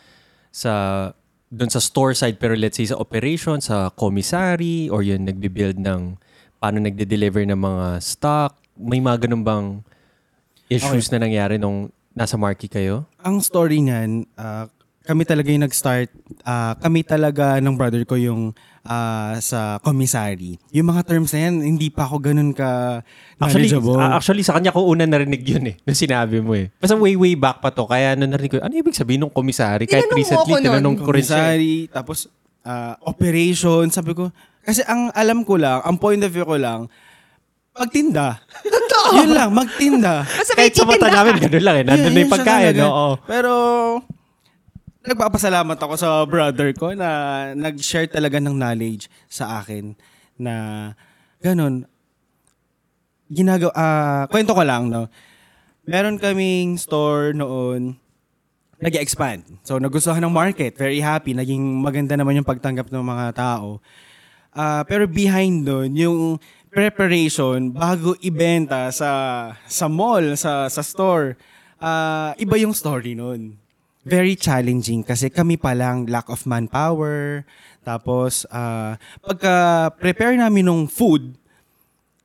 doon sa store side, pero let's say sa operation, sa commissary, or yun, nagbibuild ng paano nagde-deliver ng mga stock. May mga ganun bang issues na nangyari nung nasa Marquee kayo? Ang story niyan, kami talaga yung nag-start. Kami talaga ng brother ko yung sa commissary. Yung mga terms na yan, hindi pa ako ganun ka knowledgeable. Actually, sa kanya ko una narinig yun eh. Nung sinabi mo eh. Basta way back pa to. Kaya narinig ko, ano ibig sabihin ng commissary? Kahit recently, tinanong ko rin siya. Commissary, tapos operation. Sabi ko, kasi ang alam ko lang, ang point of view ko lang, magtinda. Totoo. Yun lang, magtinda. Kahit sa mata namin, ganun lang eh. Nandun na yung pagkain. Oo. Pero nagpapasalamat ako sa brother ko na nag-share talaga ng knowledge sa akin na ganun. Kwento ko lang, no? Meron kaming store noon, nag-expand. So, nagustuhan ng market. Very happy. Naging maganda naman yung pagtanggap ng mga tao. Pero behind doon, yung preparation bago ibenta sa mall, sa store, iba yung story noon. Very challenging kasi kami palang lack of manpower. Tapos, pagka-prepare namin ng food,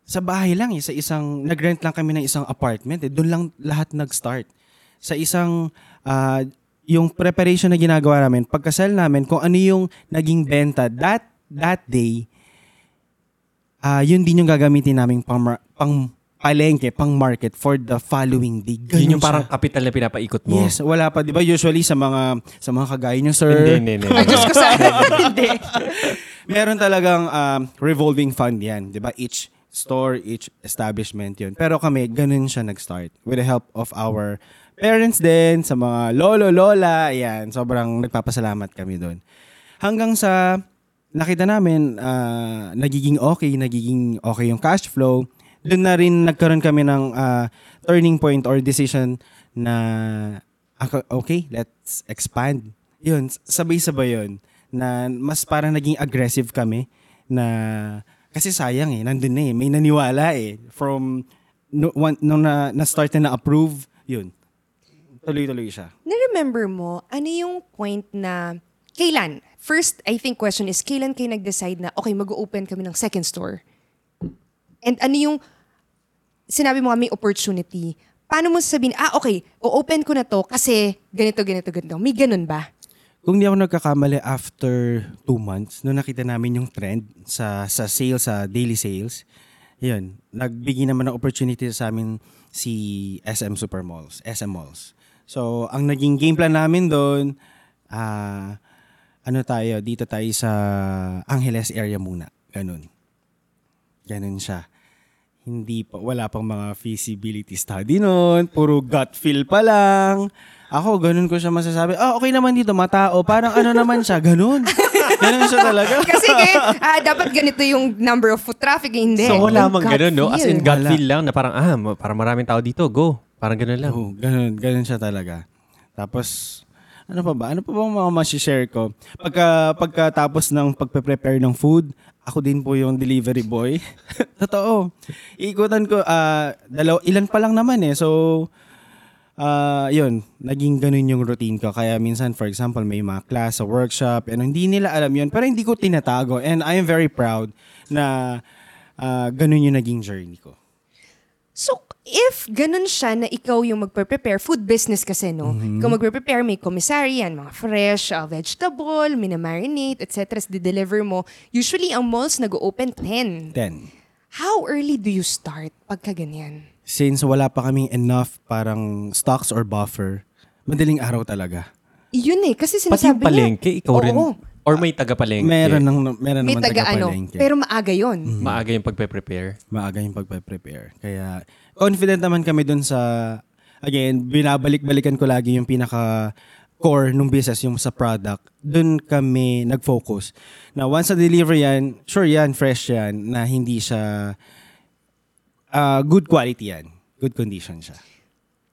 sa bahay lang eh. Nag-rent lang kami ng isang apartment. Eh, doon lang lahat nag-start. Sa isang, yung preparation na ginagawa namin, pagka-sell namin, kung ano yung naging benta that day, yun din yung gagamitin namin pang palengke, pang market for the following day. Yun yung parang capital na pinapaikot mo. Yes, wala pa. Diba usually sa mga kagaya nyo, sir? Hindi. Hindi. Meron talagang revolving fund yan. Diba? Each store, each establishment yun. Pero kami, ganun siya nag-start. With the help of our parents din, sa mga lolo, lola, yan. Sobrang nagpapasalamat kami doon. Hanggang sa nakita namin, nagiging okay yung cash flow. Doon na rin nagkaroon kami ng turning point or decision na okay, let's expand. Yun, sabay-sabay yun. Na mas parang naging aggressive kami na kasi sayang eh, nandun na eh, may naniwala eh. From na-start na na-approve, yun. Tuloy-tuloy siya. Na-remember mo, ano yung point na kailan? First, I think question is, kailan kayo nag-decide na okay, mag-open kami ng second store? And ano yung sinabi mo nga may opportunity. Paano mo sabihin, okay, o-open ko na to kasi ganito. May ganun ba? Kung di ako nagkakamali, after 2 months, nung nakita namin yung trend sa sales, sa daily sales, yun, nagbigay naman ng opportunity sa amin si SM Supermalls, SM Malls. So, ang naging game plan namin doon, dito tayo sa Angeles area muna. Ganun siya. Hindi pa, wala pang mga feasibility study nun. Puro gut feel pa lang. Ako, ganun ko siya masasabi. Okay naman dito, matao. Parang ano naman siya, ganun. Ganun siya talaga. Kasi dapat ganito yung number of foot traffic, hindi. So wala mang ganun, no? As in, gut feel lang na parang, parang maraming tao dito, go. Parang ganun lang. Oh, ganun siya talaga. Tapos, ano pa ba? Ano pa ba mga masishare ko? Pagkatapos ng pagpe-prepare ng food, ako din po yung delivery boy. Totoo. Ikutan ko, ilan pa lang naman eh. So, yun, naging ganun yung routine ko. Kaya minsan, for example, may mga class, a workshop, and hindi nila alam yun, pero hindi ko tinatago. And I am very proud na ganun yung naging journey ko. So, if ganun siya na ikaw yung magpe-prepare, food business kasi, no? Mm-hmm. Kung magpe-prepare, may commissary yan, mga fresh, vegetable, minamarinate, etc. Deliver mo. Usually, ang malls nag-open 10. How early do you start pagka ganyan? Since wala pa kaming enough parang stocks or buffer, madaling araw talaga. Yun eh, kasi sinasabi niya. Pati palengke, ikaw rin. Or may taga-palengke. Meron naman taga-palengke. Pero maaga yun. Mm-hmm. Maaga yung pagpe-prepare. Kaya confident naman kami dun sa, again, binabalik-balikan ko lagi yung pinaka core ng business, yung sa product, dun kami nag-focus. Na once na delivery yan, sure yan, fresh yan, na hindi siya good quality yan. Good condition siya.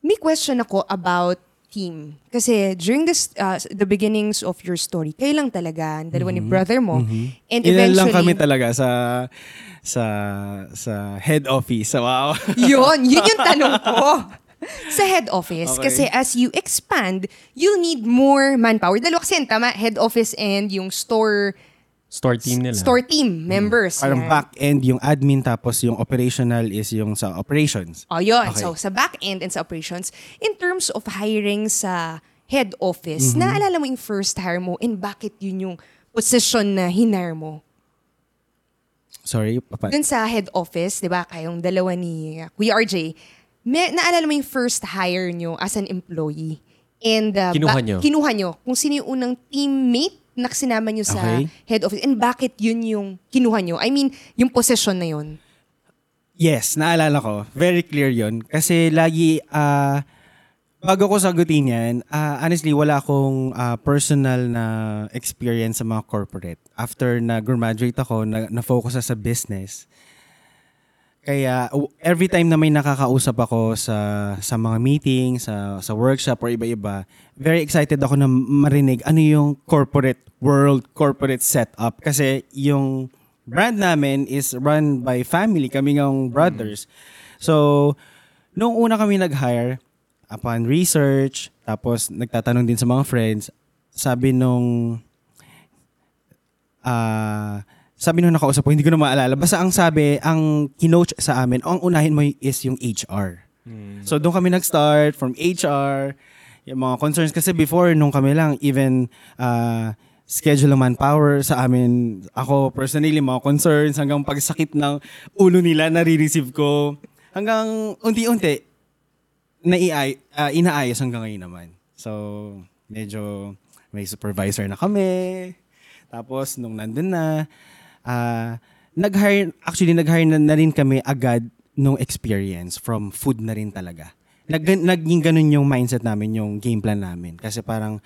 May question ako about team. Kasi during this, the beginnings of your story, kayo lang talaga, dalawa ni brother mo. And eventually, ilan lang kami talaga sa head office. Wow. Yun yung tanong ko. Sa head office, okay. Kasi as you expand, you'll need more manpower. Dalawa kasi yan, tama? Head office and yung store team nila. Store team members. Parang back-end yung admin, tapos yung operational is yung sa operations. Oh, yun. Okay. So, sa back-end and sa operations, in terms of hiring sa head office, naalala mo yung first hire mo and bakit yun yung position na hinire mo? Sorry? Dun sa head office, di ba, kayong dalawa ni Kuya RJ, naalala mo yung first hire nyo as an employee. And kinuha nyo. Kung sino yung unang teammate na sinama nyo sa head office. And bakit yun yung kinuha nyo? I mean, yung position na yun. Yes, naalala ko. Very clear yun. Kasi lagi, bago ko sagutin yan, honestly, wala akong personal na experience sa mga corporate. After na-graduate ako, na-focus sa business. Kaya every time na may nakakausap ako sa mga meeting, sa workshop or iba-iba, very excited ako na marinig ano yung corporate world, corporate setup. Kasi yung brand namin is run by family, kami ng brothers. So, nung una kami nag-hire, upon research, tapos nagtatanong din sa mga friends, sabi nung nakausap ko, hindi ko na maalala. Basta ang kinoach sa amin, ang unahin mo is yung HR. So doon kami nag-start from HR, yung mga concerns. Kasi before, nung kami lang, even schedule ng manpower sa amin, ako personally, mga concerns, hanggang pagsakit ng ulo nila nare-receive ko. Hanggang unti-unti, inaayos hanggang ngayon naman. So, medyo may supervisor na kami. Tapos, nung nandun na, nag-hire na rin kami agad nung experience from food na rin talaga. Naging ganun yung mindset namin, yung game plan namin. Kasi parang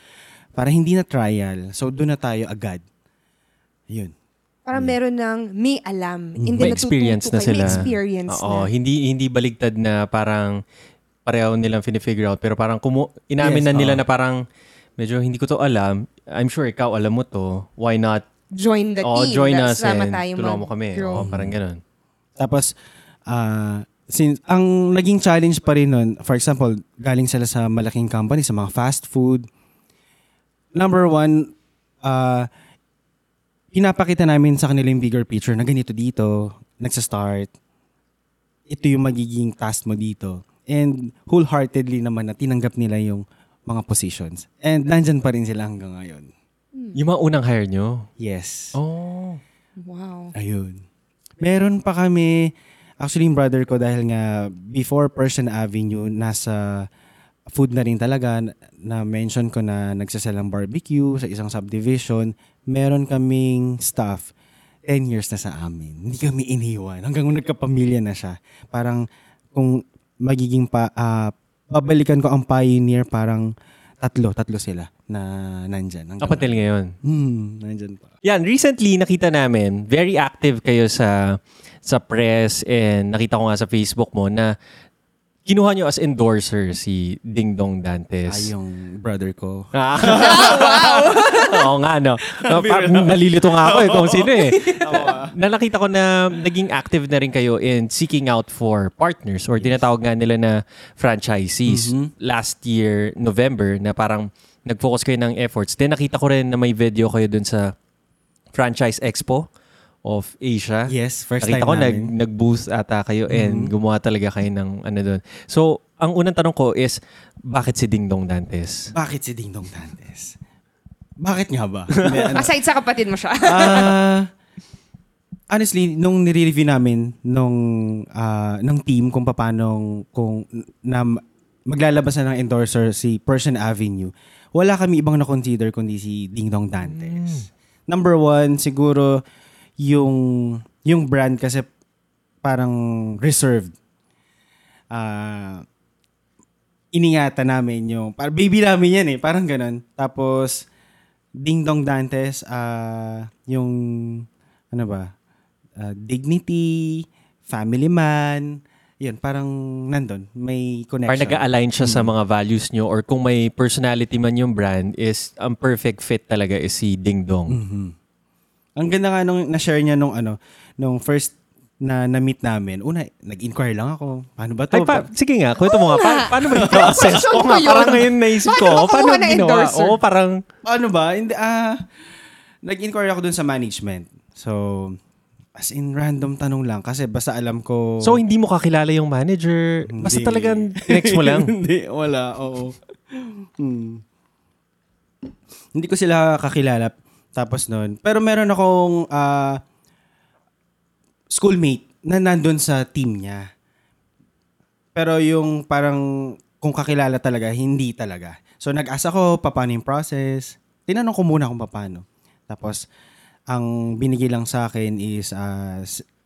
hindi na trial. So, doon na tayo agad. Yun. Parang meron ng may alam. May experience na sila. May experience na. Oo, hindi baligtad na parang pareho nilang figure out. Pero parang inamin na nila na parang medyo hindi ko to alam. I'm sure ikaw alam mo to. Why not? Join the team. Join us and tulungan mo kami. Parang ganun. Tapos, since ang naging challenge pa rin nun, for example, galing sila sa malaking company, sa mga fast food. Number one, pinapakita namin sa kanila yung bigger picture na ganito dito, nagsa-start. Ito yung magiging task mo dito. And wholeheartedly naman na tinanggap nila yung mga positions. And nandyan pa rin sila hanggang ngayon. Yung mga unang hire nyo? Yes. Oh. Wow. Ayun. Meron pa kami, actually yung brother ko dahil nga before Persian Avenue, nasa food na rin talaga, na-mention ko na nagsasalang barbecue sa isang subdivision. Meron kaming staff, 10 years na sa amin. Hindi kami iniwan. Hanggang nagkapamilya na siya. Parang kung magiging babalikan ko ang pioneer, parang tatlo sila na nandyan. Kapatil ngayon. Nandyan pa. Yan, recently nakita namin, very active kayo sa press and nakita ko nga sa Facebook mo na kinuha nyo as endorser si Ding Dong Dantes. Yung brother ko. Wow! Oo nga, no? Nalilito nga ako kung sino eh. Nakita ko na naging active na rin kayo in seeking out for partners or tinatawag nga nila na franchisees. Last year, November, na parang nag-focus kayo ng efforts. Then nakita ko rin na may video kayo dun sa Franchise Expo of Asia. Yes, first nakita time namin. Nakita ko nag-booth ata kayo and gumawa talaga kayo ng ano dun. So, ang unang tanong ko is, bakit si Ding Dong Dantes? Bakit si Ding Dong Dantes? Bakit nga ba? Aside sa kapatid mo siya. Honestly, nung nire-review namin ng team kung paano maglalabas na ng endorser si Persian Avenue, wala kami ibang na-consider kundi si Ding Dong Dantes. Number one, siguro yung brand kasi parang reserved. iningatan namin yung, parang baby namin yan eh, parang ganun. Tapos, Ding Dong Dantes, yung, ano ba, dignity, family man, yun, parang nandun, may connection. Parang nag-align siya sa mga values nyo or kung may personality man yung brand is, ang perfect fit talaga is si Ding Dong. Mm-hmm. Ang ganda nga nung na-share niya nung, ano, nung first na na-meet namin. Una, nag-inquire lang ako. Paano ba ito? Sige nga, kwento mo nga. Paano ba yung process? Oo nga, parang ngayon naisip ko. Paano ba ginawa? Oo, parang... Paano ba? Nag-inquire ako dun sa management. So, as in random tanong lang. Kasi basta alam ko... So, hindi mo kakilala yung manager? Hindi. Basta talagang next mo lang? Hindi, wala. Oo. Hindi ko sila kakilala tapos nun. Pero meron akong... schoolmate na nandun sa team niya. Pero yung parang kung kakilala talaga, hindi talaga. So nag-ask ako, paano yung process? Tinanong ko muna kung paano. Tapos, ang binigay lang sa akin is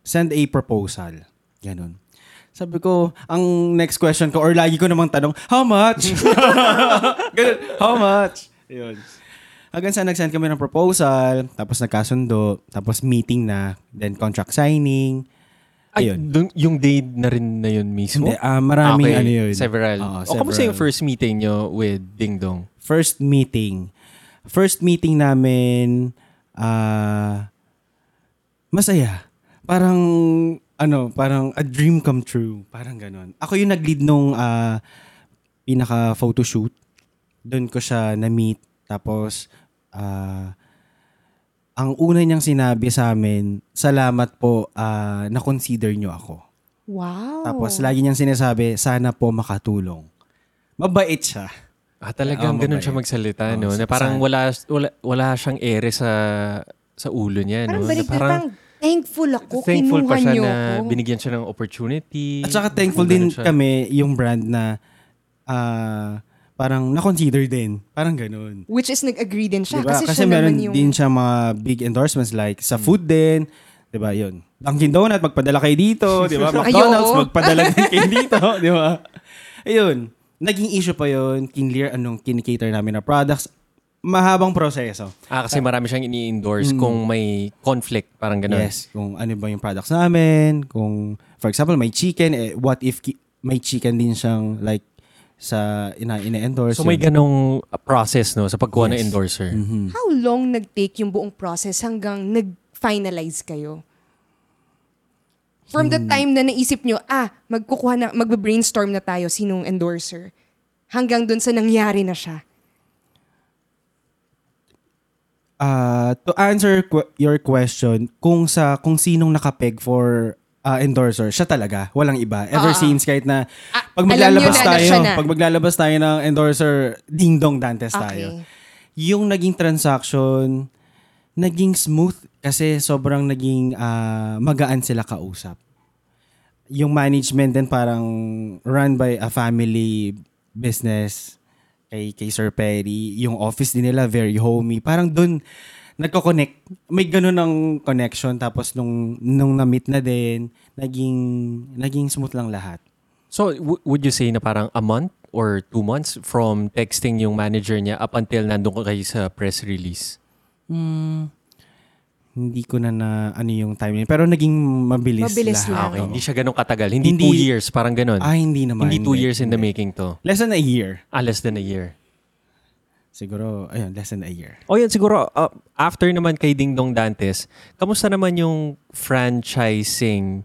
send a proposal. Ganun. Sabi ko, ang next question ko, or lagi ko namang tanong, how much? Ganun, how much? Yun. Hanggang sa nag-send kami ng proposal, tapos nagkasundo, tapos meeting na, then contract signing. Ayun. Ay, yung day na rin na yun mismo? Hindi, maraming ano yun. Several. O, kamusta yung first meeting nyo with Ding Dong? First meeting namin, masaya. Parang, ano, parang a dream come true. Parang ganun. Ako yung nag-lead nung pinaka-photoshoot. Doon ko siya na-meet. Tapos, ang una niyang sinabi sa amin, salamat po na-consider niyo ako. Wow. Tapos, lagi niyang sinasabi, sana po makatulong. Mabait siya. Ah, talagang ganun siya magsalita, no? Na parang wala siyang ere sa ulo niya, no? Parang balik thankful ako, thankful kinuha niyo ako. Binigyan siya ng opportunity. At saka thankful din siya. Kami yung brand na... parang na-consider din. Parang ganun. Which is nag-agree din siya. Diba? Kasi siya meron yung... din siya mga big endorsements like sa food din. Diba? Yun. Dunkin Donuts, magpadala kayo dito. Diba? McDonald's, magpadala din kayo dito. Diba? Ayun. Naging issue pa yun. King Lear, anong kinikater namin na products. Mahabang proseso. Kasi marami siyang ini-endorse kung may conflict. Parang ganun. Yes. Kung ano ba yung products namin. Kung, for example, may chicken. What if may chicken din siyang like sa ina-endorse. So may ganong process no sa pagkuha ng endorser. Mm-hmm. How long nag-take yung buong process hanggang nag-finalize kayo? From the time na naisip nyo, magbe-brainstorm na tayo sinong endorser hanggang dun sa nangyari na siya. To answer your question, kung sinong nakapeg for endorser, siya talaga. Walang iba. Ever since kahit na pag maglalabas tayo ng endorser, Ding Dong Dantes tayo. Yung naging transaction, naging smooth kasi sobrang naging magaan sila kausap. Yung management din parang run by a family business kay Sir Perry. Yung office din nila, very homey. Parang dun, nagko-connect. May ganun ng connection. Tapos nung na-meet na din, naging smooth lang lahat. So, would you say na parang a month or 2 months from texting yung manager niya up until nandun ko kayo sa press release? Hindi ko na ano yung timeline. Pero naging mabilis lahat. Okay, hindi siya ganun katagal. Hindi 2 years, parang ganun. Hindi naman. Hindi 2 years in the making to. Less than a year. Less than a year. Siguro, ayun, less than a year. O yan, siguro, after naman kay Ding Dong Dantes, kamusta naman yung franchising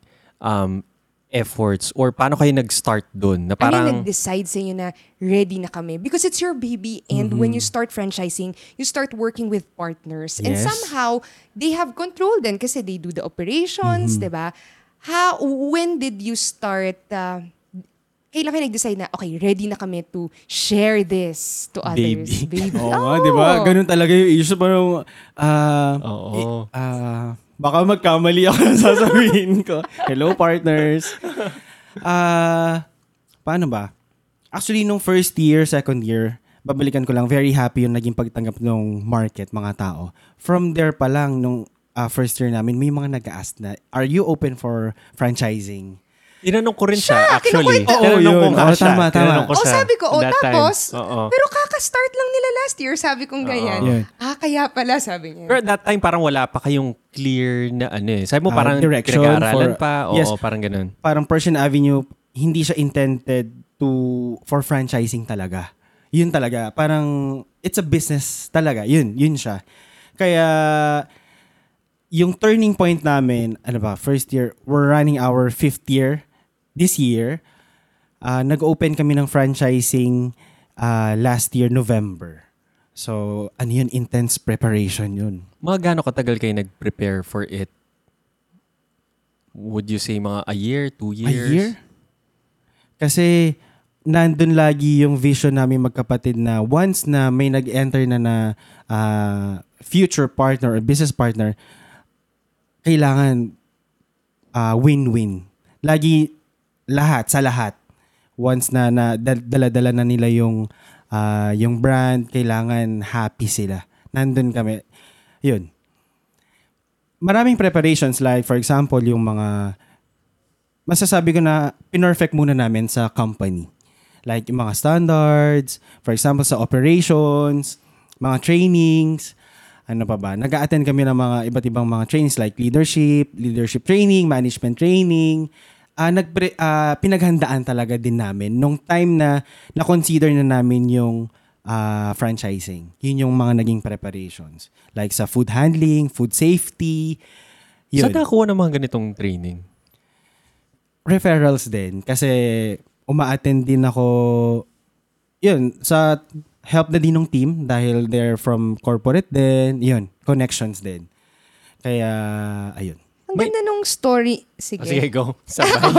efforts? Or paano kayo nag-start dun? Na parang, ano nag-decide sa inyo na ready na kami? Because it's your baby and when you start franchising, you start working with partners. Yes. And somehow, they have control din kasi they do the operations, diba? When did you start... kailan kayo nag-decide na, okay, ready na kami to share this to others. Baby. Oo, di ba? Ganun talaga yung issue. Parang, baka magkamali ako na sasabihin ko. Hello, partners. Paano ba? Actually, nung first year, second year, babalikan ko lang, very happy yung naging pagtanggap ng market, mga tao. From there pa lang, nung first year namin, may mga nag-ask na, are you open for franchising? Inanong ko rin siya, actually. Tinanong ko siya. Sabi ko, tapos, pero kaka-start lang nila last year, sabi kong ganyan. Kaya pala, sabi niya. Pero that time, parang wala pa kayong clear na ano eh. Sabi mo, parang pinag-aaralan pa, parang ganun. Parang Persian Avenue, hindi siya intended for franchising talaga. Yun talaga. Parang, it's a business talaga. Yun siya. Kaya, yung turning point namin, first year, we're running our fifth year. This year, nag-open kami ng franchising last year, November. So, ano yun? Intense preparation yun. Mga gaano katagal kayo nag-prepare for it? Would you say mga a year, 2 years? A year? Kasi, nandun lagi yung vision namin magkapatid na once na may nag-enter na future partner or business partner, kailangan win-win. Lagi lahat sa lahat. Once na dala-dala na nila yung brand, kailangan happy sila. Nandun kami. Yun. Maraming preparations like for example yung mga masasabi ko na pinerfect muna namin sa company. Like yung mga standards, for example sa operations, mga trainings, nag-a-attend kami ng mga iba't ibang mga trainings like leadership training, management training. Pinaghandaan talaga din namin nung time na na-consider na namin yung franchising. Yun yung mga naging preparations. Like sa food handling, food safety. Saan nakakuha ng mga ganitong training? Referrals din. Kasi uma-attend din ako sa help na din ng team dahil they're from corporate din. Yun, connections din. Kaya, ayun. Ang ganda nung story. Sige. Sige, go. Nasasagot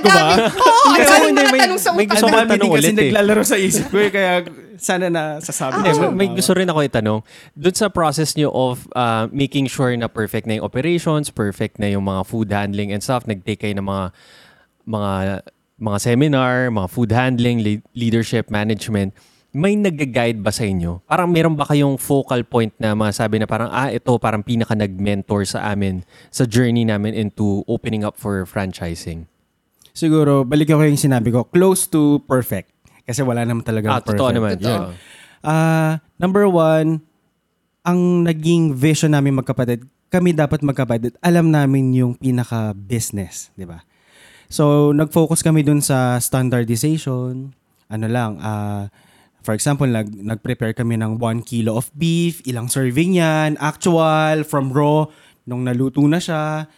ko ba? Oo, ang dami mo natanong sa utak. May gusto ko matanong ulit eh. Kasi naglalaro sa isip ko eh, kaya sana na sasabi. May gusto rin ako itanong. Doon sa process nyo of making sure na perfect na yung operations, perfect na yung mga food handling and stuff, nag-take kayo ng mga seminar, mga food handling, leadership, management, may nag-guide ba sa inyo? Parang meron ba kayong focal point na masabi na parang, ito parang pinaka nag-mentor sa amin, sa journey namin into opening up for franchising? Siguro, balik ako yung sinabi ko, close to perfect. Kasi wala naman talaga perfect. Totoo naman. Yeah. Number 1, ang naging vision namin magkapatid, kami dapat magkapatid, alam namin yung pinaka-business, di ba? So, nag-focus kami dun sa standardization, for example, nag-prepare kami ng 1 kilo of beef, ilang serving yan, actual, from raw, nung naluto na siya.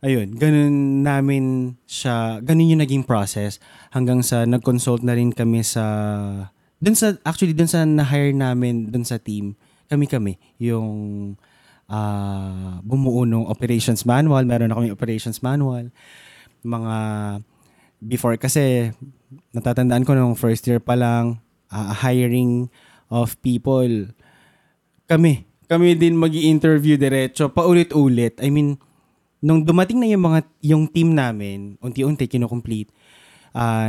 Ayun, ganun namin siya, ganun yung naging process. Hanggang sa nag-consult na rin kami dun sa na-hire namin dun sa team, kami, yung bumuo ng operations manual, meron na kami operations manual, mga before kasi natatandaan ko nung first year pa lang, hiring of people. Kami din magi-interview diretso paulit-ulit. I mean, nung dumating na yung team namin, unti-unti kinukomplete.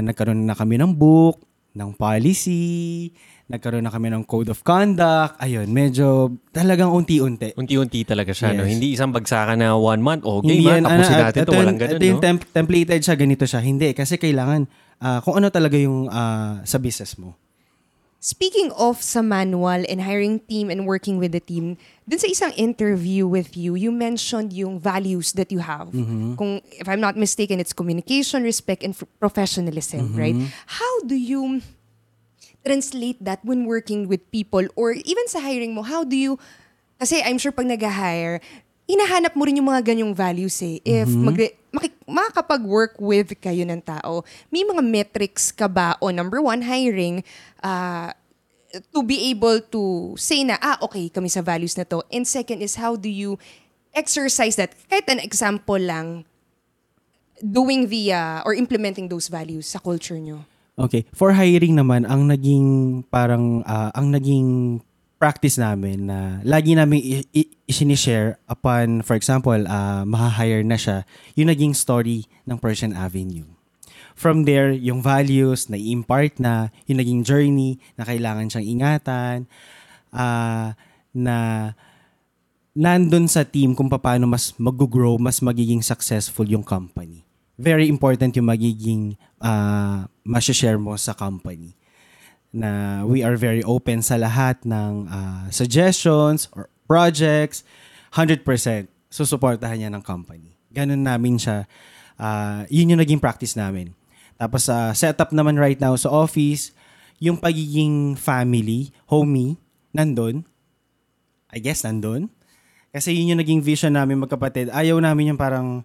Nagkaroon na kami ng book, ng policy, nagkaroon na kami ng code of conduct. Ayun, medyo talagang unti-unti. Unti-unti talaga siya, yes. No? Hindi isang bagsakan na 1 month, okay, tapusin natin ito, walang ganun, no? Templated siya, ganito siya. Hindi, kasi kailangan kung ano talaga yung sa business mo. Speaking of sa manual and hiring team and working with the team, dun sa isang interview with you, you mentioned yung values that you have. Mm-hmm. Kung, if I'm not mistaken, it's communication, respect, and professionalism, mm-hmm. right? How do you translate that when working with people or even sa hiring mo? How do you, kasi I'm sure pag nag-hire, hinahanap mo rin yung mga ganyong values eh. If makakapag-work with kayo ng tao, may mga metrics ka ba o number 1, hiring to be able to say na, okay, kami sa values na to. And second is, how do you exercise that? Kahit an example lang, doing or implementing those values sa culture nyo. Okay. For hiring naman, ang naging practice namin na lagi namin isinishare upon, for example, mahahire na siya, yung naging story ng Persian Avenue. From there, yung values na i-impart na, yung naging journey na kailangan siyang ingatan, na nandun sa team kung paano mas mag-grow, mas magiging successful yung company. very important yung magiging masha-share mo sa company. Na we are very open sa lahat ng suggestions or projects. 100% susuportahan niya ng company. Ganun namin siya. Yun yung naging practice namin. Tapos sa setup naman right now sa office, yung pagiging family, homey, nandun. I guess nandun. Kasi yun yung naging vision namin magkapatid. Ayaw namin yung parang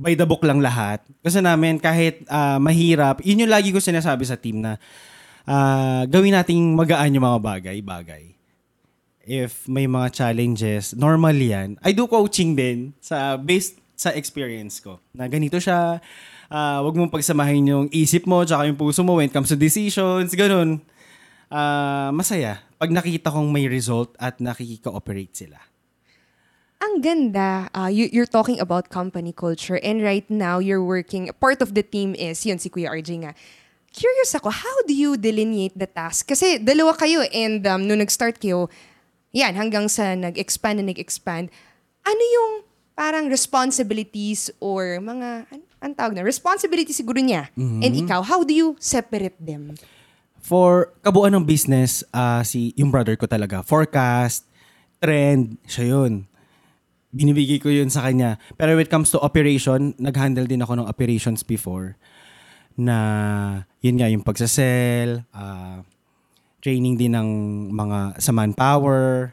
by the book lang lahat. Kasi namin kahit mahirap, yun yung lagi ko sinasabi sa team na gawin nating magaan yung mga bagay-bagay. If may mga challenges, normal yan. I do coaching din based sa experience ko. Na ganito siya, wag mong pagsamahin yung isip mo tsaka yung puso mo when it comes to decisions, ganun. Masaya pag nakita kong may result at nakikika-operate sila. Ang ganda. You're talking about company culture and right now you're working, part of the team is, yun si Kuya RJ nga. Curious ako, how do you delineate the task? Kasi dalawa kayo and nung nag-start kayo, yan, hanggang sa nag-expand na nag-expand, ano yung parang responsibilities or mga, anong tawag na, responsibilities siguro niya. Mm-hmm. And ikaw, how do you separate them? For kabuuan ng business, yung brother ko talaga, forecast, trend, siya yun. Binibigay ko yun sa kanya. Pero when it comes to operation, nag-handle din ako ng operations before na yun nga yung pagsasell, training din ng mga sa manpower,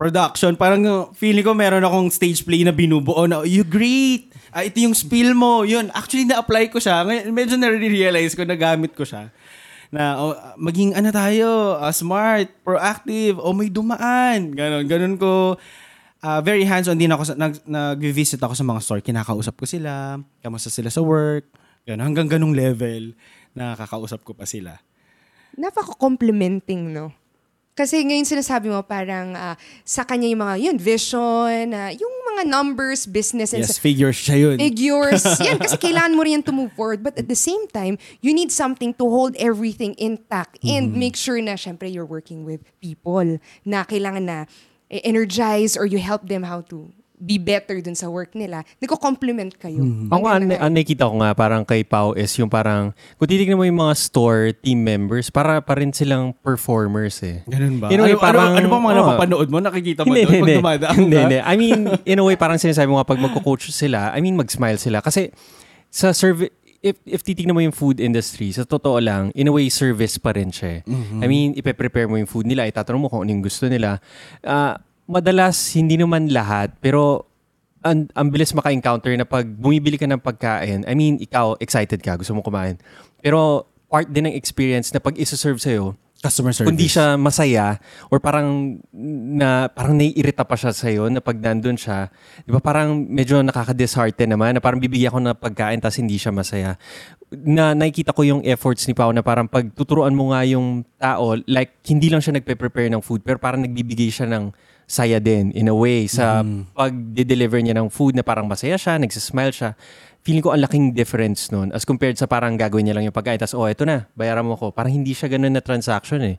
production. Parang feeling ko meron akong stage play na binubuo na you great! Ito yung spill mo. Yun, actually na-apply ko siya. Ngayon, medyo na-realize ko, nagamit ko siya. Na maging ano tayo, smart, proactive, may dumaan. Ganon ko. Very hands-on din ako. Nag-visit ako sa mga store. Kinakausap ko sila. Kamusta sila sa work. Yun, hanggang ganung level na kakausap ko pa sila. Napaka-complimenting, no? Kasi ngayon sinasabi mo parang sa kanya yung mga yun, vision, yung mga numbers, business. Yes, figures siya yun. Figures. Yan, kasi kailangan mo rin yan to move forward. But at the same time, you need something to hold everything intact and make sure na syempre you're working with people na kailangan na energize or you help them how to be better dun sa work nila. Nagko-compliment kayo. Mm-hmm. Ang nakikita ko nga parang kay Pao is yung parang kung titignan mo yung mga store team members, para pa rin silang performers eh. Ganun ba? Way, parang, ano ba mga napapanood mo? Nakikita mo doon pag dumadaan ka? I mean, in a way, parang sinasabi mo nga pag magko-coach sila, I mean, mag-smile sila. Kasi sa service, if titignan mo yung food industry, sa totoo lang, in a way, service pa rin siya eh. Mm-hmm. I mean, ipe-prepare mo yung food nila, itatanong mo kung anong gusto nila. Madalas, hindi naman lahat, pero ang bilis maka-encounter na pag bumibili ka ng pagkain, I mean, ikaw, excited ka, gusto mo kumain. Pero part din ng experience na pag isa-serve sa'yo, customer service. Kundi siya masaya or parang naiirita pa siya sa'yo na pag nandun siya, di ba parang medyo nakaka-dishearten naman na parang bibigyan ko ng pagkain tapos hindi siya masaya. Na nakikita ko yung efforts ni Pao na parang pagtuturuan mo nga yung tao, like hindi lang siya nagpe-prepare ng food pero parang nagbibigay siya ng saya din in a way sa pag-deliver niya ng food na parang masaya siya, nagsismile siya. Feeling ko ang laking difference nun as compared sa parang gagawin niya lang yung pagkain tapos eto na, bayaran mo ko. Parang hindi siya ganun na transaction eh.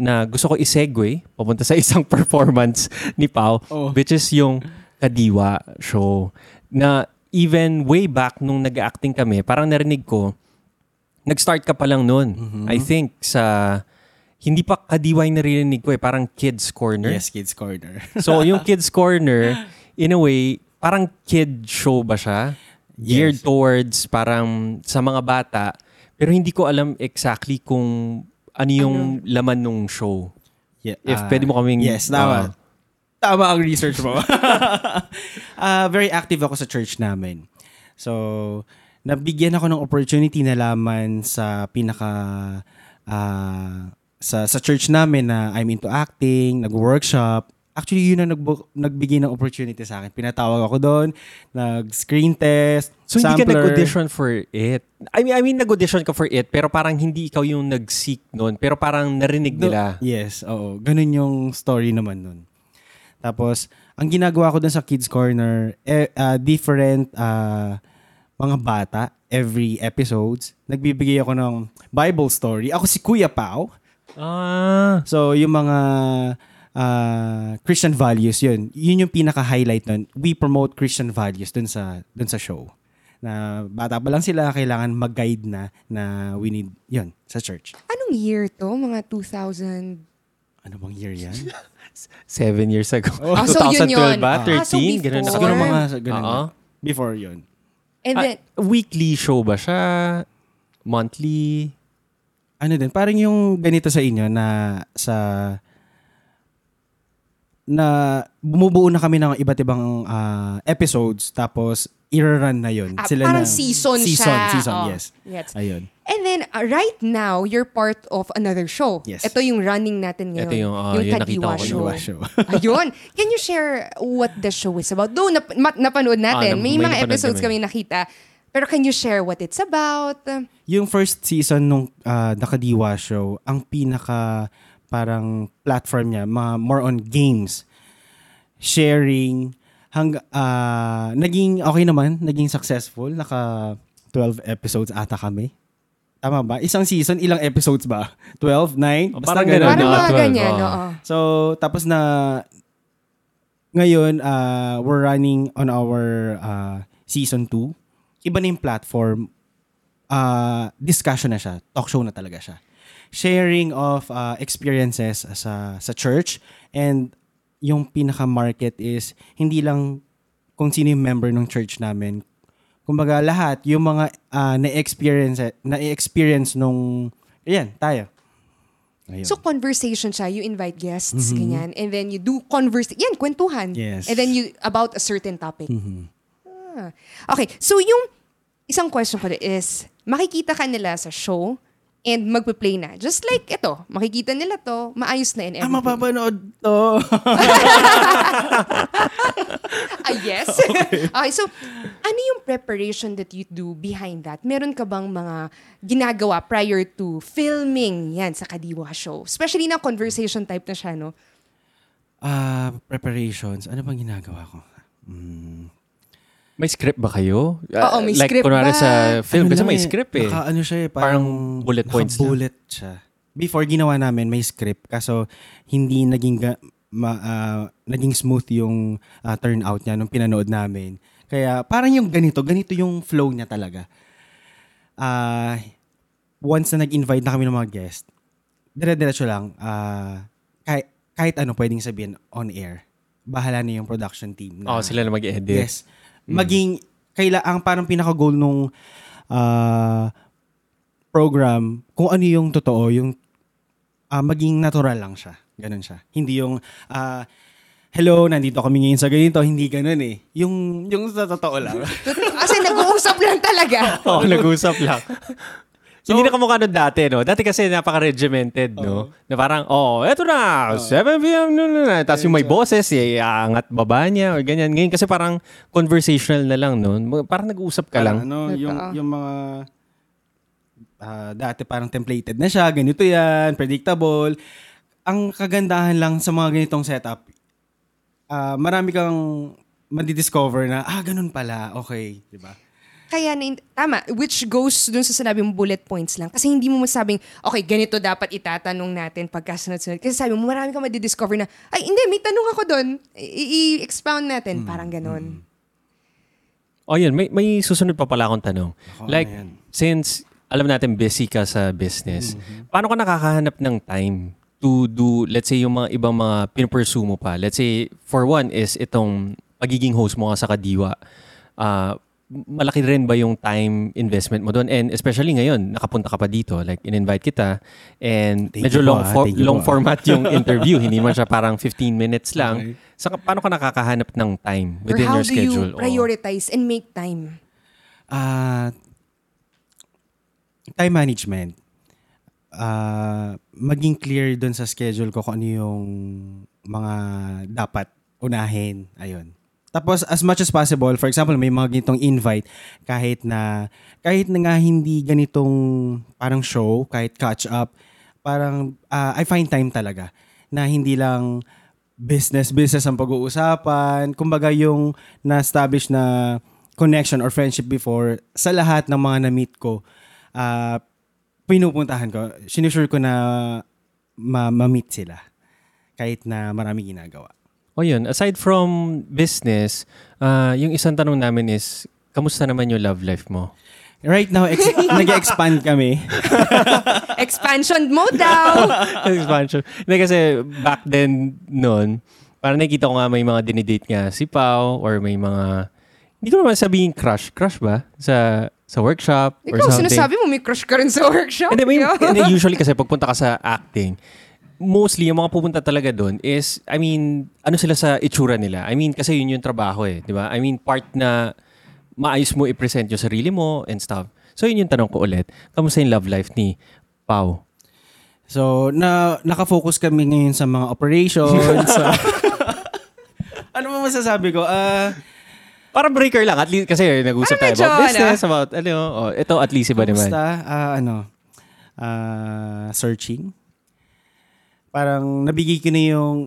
Na gusto ko i-segue papunta sa isang performance ni Pao which is yung Kadiwa Show na even way back nung nag-acting kami, parang narinig ko, nag-start ka pa lang nun. Mm-hmm. I think sa... Hindi pa Kadiwa yung narinig ko eh. Parang Kids' Corner. Yes, Kids' Corner. So, yung Kids' Corner, in a way, parang kid show ba siya? Yes. Geared towards parang sa mga bata. Pero hindi ko alam exactly kung ano yung laman nung show. Yeah, if pwede mo kaming... Yes, tama ang research mo. Very active ako sa church namin. So, nabigyan ako ng opportunity na laman sa pinaka... Sa church namin na I'm into acting, nag-workshop. Actually, yun ang nagbigay ng opportunity sa akin. Pinatawag ako doon, nag-screen test, so, sampler. Hindi ka nag-audition for it? I mean, nag-audition ka for it, pero parang hindi ikaw yung nag-seek noon, pero parang narinig nila. Yes, oo. Ganun yung story naman noon. Tapos, ang ginagawa ko doon sa Kids Corner, different mga bata, every episodes, nagbibigay ako ng Bible story. Ako si Kuya Pao. So, yung mga Christian values yun. Yun yung pinaka-highlight nun. We promote Christian values dun sa show. Na bata pa lang sila, kailangan mag-guide na we need yun sa church. Anong year to? Mga 2000? Ano bang year yan? 7 years ago. Oh, 2012 so yun. Ba? 13? So before? Siguro mga ganun. Uh-huh. Before yun. And then, weekly show ba siya? Monthly? Ano din? Parang yung ganito sa inyo na bumubuo na kami ng iba't ibang episodes tapos i-run na yun. Sila parang na, season siya. Oh. Yes. Ayun. And then, right now, you're part of another show. Yes. Ito yung running natin ngayon. Ito yung Kadiwa Show. Ayun. Can you share what the show is about? Though, napanood natin. May mga episodes kami nakita. Pero can you share what it's about? Yung first season nung Kadiwa Show, ang pinaka parang platform niya, more on games, sharing, naging okay naman, naging successful, naka 12 episodes ata kami. Tama ba? Isang season, ilang episodes ba? 12, 9? Oh, parang gano'n. Parang mga ganyan. Oh. So, tapos na, ngayon, we're running on our season 2. Iba na yung platform, discussion na siya, talk show na talaga siya. Sharing of experiences sa church, and yung pinaka-market is hindi lang kung sino yung member ng church namin. Kumbaga lahat, yung mga na-experience nung, ayan, tayo. Ayun. So conversation siya, you invite guests, ganyan, and then you do yan, kwentuhan. Yes. And then you, about a certain topic. Mm-hmm. Ah. Okay, so yung isang question ko is, makikita ka nila sa show, and magpe-play na. Just like ito, makikita nila to, maayos na in everything. Mapapanood to. Yes. Okay, so ano yung preparation that you do behind that? Meron ka bang mga ginagawa prior to filming yan sa Kadiwa Show? Especially na conversation type na siya, no? Preparations. Ano bang ginagawa ko? May script ba kayo? Oo, may script ba? Like, kunwari sa film, kasi may script eh. Naka, ano siya eh, parang bullet points na. Bullet siya. Before, ginawa namin, may script. Kaso, hindi naging smooth yung turnout niya nung pinanood namin. Kaya, parang yung ganito yung flow niya talaga. Once na nag-invite na kami ng mga guest, dire-diretso lang, kahit ano pwedeng sabihin on air, bahala na yung production team. Na, sila na mag-edit. Yes. Maging ang parang pinaka-goal nung program, kung ano yung totoo, yung maging natural lang siya. Ganun siya. Hindi yung, hello, nandito kami ngayon sa ganito. Hindi ganun eh. Yung sa totoo lang. Kasi nag-uusap lang talaga. Oo, nag-uusap lang. So, hindi na kamukha nun dati, no? Dati kasi napaka-regimented, no? Na parang, eto na, 7 p.m. na. Tapos yung may boses, iangat baba niya, or ganyan. Ngayon kasi parang conversational na lang, no? Parang nag-uusap ka lang. Ano, yung mga, dati parang templated na siya, ganito yan, predictable. Ang kagandahan lang sa mga ganitong setup, marami kang madidiscover na, ganun pala, okay, di ba? Kaya, tama, which goes dun sa sinabi mong bullet points lang. Kasi hindi mo masabing, okay, ganito dapat itatanong natin pagkasunod-sunod. Kasi sabi mo, marami kang madidiscover na, ay, hindi, may tanong ako dun. I-expound natin. Parang ganun. Oh, yun. May susunod pa pala akong tanong. Like, since alam natin busy ka sa business, paano ka nakakahanap ng time to do, let's say, yung mga ibang mga pinupursue mo pa? Let's say, for one is itong pagiging host mo ka sa Kadiwa. Malaki rin ba yung time investment mo doon? And especially ngayon, nakapunta ka pa dito. Like, in-invite kita. And medyo long format yung interview. Hindi man siya parang 15 minutes lang. Okay. So, paano ka nakakahanap ng time within your schedule? Or how do you prioritize and make time? Time management. Maging clear doon sa schedule ko kung ano yung mga dapat unahin. Ayun. Tapos, as much as possible, for example, may mga ganitong invite, kahit na nga hindi ganitong parang show, kahit catch up, parang I find time talaga na hindi lang business ang pag-uusapan. Kumbaga yung na-establish na connection or friendship before, sa lahat ng mga na-meet ko, pinupuntahan ko, sinusure ko na ma-meet sila. kahit na maraming ginagawa. O yun, aside from business, yung isang tanong namin is, kamusta naman yung love life mo? Right now, nag-expand kami. Expansion mo daw! Expansion. Hindi kasi back then noon, parang nakita ko nga may mga dinidate nga si Pao or may mga... Hindi ko naman sabihin crush. Crush ba? Sa workshop or something. Ikaw, sinasabi mo may crush ka rin sa workshop. And then, usually kasi pagpunta ka sa acting, mostly yung mga pupunta talaga doon is, I mean, ano sila sa itsura nila. I mean, kasi yun yung trabaho eh. Diba? I mean, part na maayos mo i-present yung sarili mo and stuff. So, yun yung tanong ko ulit. Kamusta yung love life ni Pao? So, nakafocus kami ngayon sa mga operations. Ano mo masasabi ko? Para breaker lang at least kasi nag-uusap tayo about business, about ano, oh, ito at least iba naman. Basta searching. Parang nabigay ko na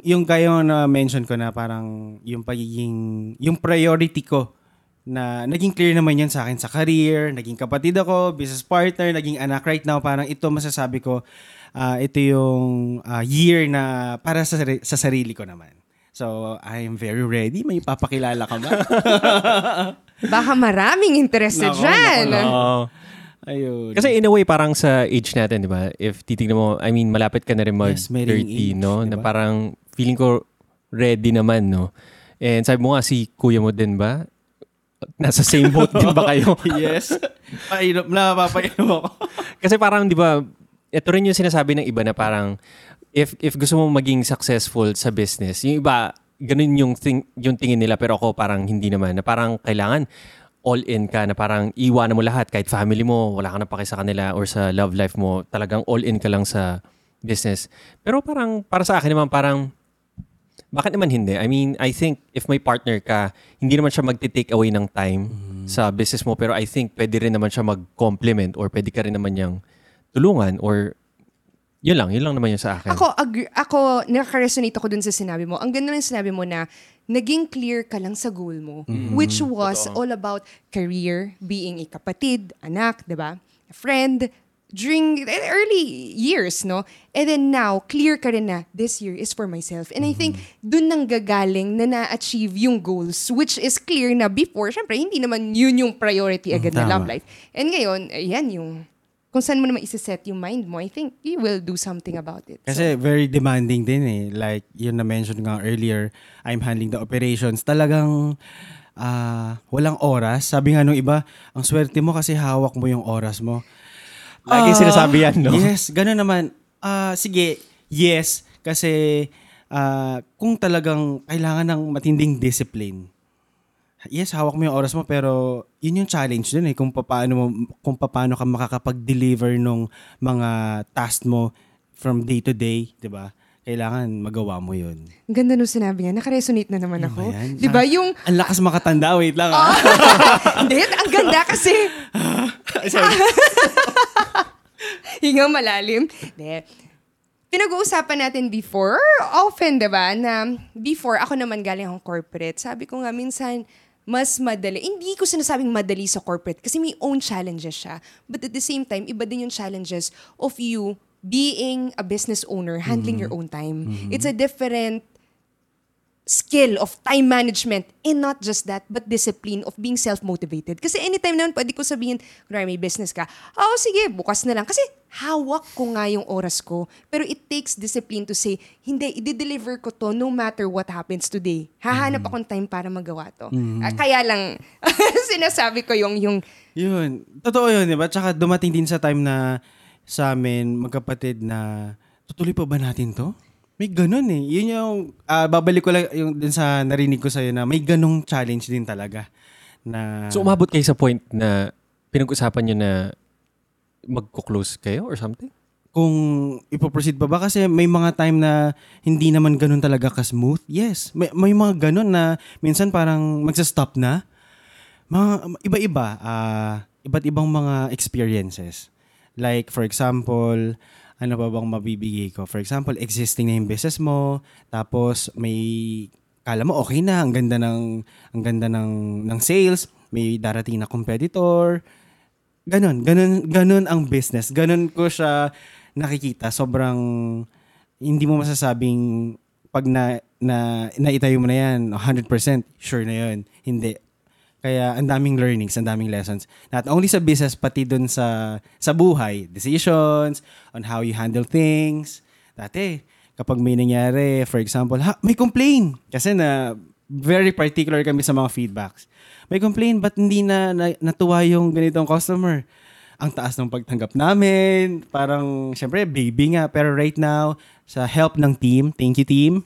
yung kayo na mention ko na parang yung pagiging yung priority ko na naging clear naman yan sa akin sa career, naging kapatid ako, business partner, naging anak right now, parang ito masasabi ko ito yung year na para sa sarili ko naman. So, I'm very ready. May papakilala ka ba? Baka maraming interested dyan. Ayun. Kasi in a way, parang sa age natin, di ba? If titignan mo, I mean, malapit ka na rin mag-30, yes, no? Diba? Na parang feeling ko ready naman, no? And sabi mo nga, si kuya mo din ba? Nasa same boat din ba kayo? Yes. Painom na, papainom ako. Kasi parang, di ba, ito rin yung sinasabi ng iba na parang, if gusto mo maging successful sa business, yung iba, ganun yung tingin nila. Pero ako parang hindi naman. Na parang kailangan all-in ka. Na parang iwanan mo lahat. Kahit family mo, wala ka na paki sa kanila or sa love life mo. Talagang all-in ka lang sa business. Pero parang, para sa akin naman, parang, bakit naman hindi? I mean, I think if may partner ka, hindi naman siya mag-take away ng time sa business mo. Pero I think pwede rin naman siya mag-complement or pwede ka rin naman niyang tulungan or... Yun lang naman yun sa akin. Ako nakaka-resonate ako dun sa sinabi mo. Ang ganda ng sinabi mo na naging clear ka lang sa goal mo, which was all about career, being a kapatid, anak, diba? A friend, during early years, no? And then now, clear ka rin na this year is for myself. And I think dun nang gagaling na na-achieve yung goals, which is clear na before, syempre, hindi naman yun yung priority agad na love life. And ngayon, ayan yung... Kung saan mo naman isiset yung mind mo, I think you will do something about it. Kasi so, very demanding din eh. Like, yun na-mention nga earlier, I'm handling the operations. Talagang walang oras. Sabi nga nung iba, ang swerte mo kasi hawak mo yung oras mo. Lagi sinasabi yan, no? Yes, gano'n naman. Sige, yes. Kasi kung talagang kailangan ng matinding discipline, yes, hawak mo yung oras mo, pero yun yung challenge dun eh, kung paano ka makakapag-deliver ng mga task mo from day to day, di ba? Kailangan magawa mo yun. Ganda nung sinabi niya. Nakaresonate na naman ako. Di ba yung... Ang lakas makatanda, wait lang ah. Hindi, ang ganda kasi... Hingang malalim. Hindi. Pinag-uusapan natin before, often, di ba, na before, ako naman galing akong corporate. Sabi ko nga, minsan... mas madali. Hindi ko sinasabing madali sa corporate kasi may own challenges siya. But at the same time, iba din yung challenges of you being a business owner, handling your own time. It's a different skill of time management and not just that, but discipline of being self-motivated. Kasi anytime naman pwede ko sabihin, kunwari may business ka, oh sige, bukas na lang. Kasi hawak ko nga yung oras ko. Pero it takes discipline to say, hindi, i-deliver ko to no matter what happens today. Hahanap akong time para magawa to. Kaya lang, sinasabi ko yung... Yun. Totoo yun, diba? Tsaka dumating din sa time na sa amin, magkapatid na, tutuloy pa ba natin to? May ganun eh. Yun yung, babalik ko lang yung din sa narinig ko sa'yo na may ganung challenge din talaga. Na... So umabot kayo sa point na pinag-usapan nyo na magko-close kayo or something? Kung ipoproceed pa ba? Kasi may mga time na hindi naman ganun talaga ka-smooth. Yes. May mga ganun na minsan parang magsa-stop na. Mga, iba-iba. Iba't ibang mga experiences. Like for example... Ano ba bang mabibigay ko? For example, existing na yung business mo, tapos may, kala mo okay na, ang ganda ng sales, may darating na competitor. Ganun ang business. Ganun ko siya nakikita. Sobrang, hindi mo masasabing pag naitayo mo na yan, 100% sure na yun. Hindi. Kaya ang daming learnings, ang daming lessons. Not only sa business, pati dun sa buhay. Decisions, on how you handle things. Dati, kapag may nangyari, for example, may complain. Kasi na very particular kami sa mga feedbacks. May complain, ba't hindi na natuwa yung ganitong customer? Ang taas ng pagtanggap namin. Parang, syempre, baby nga. Pero right now, sa help ng team, thank you team,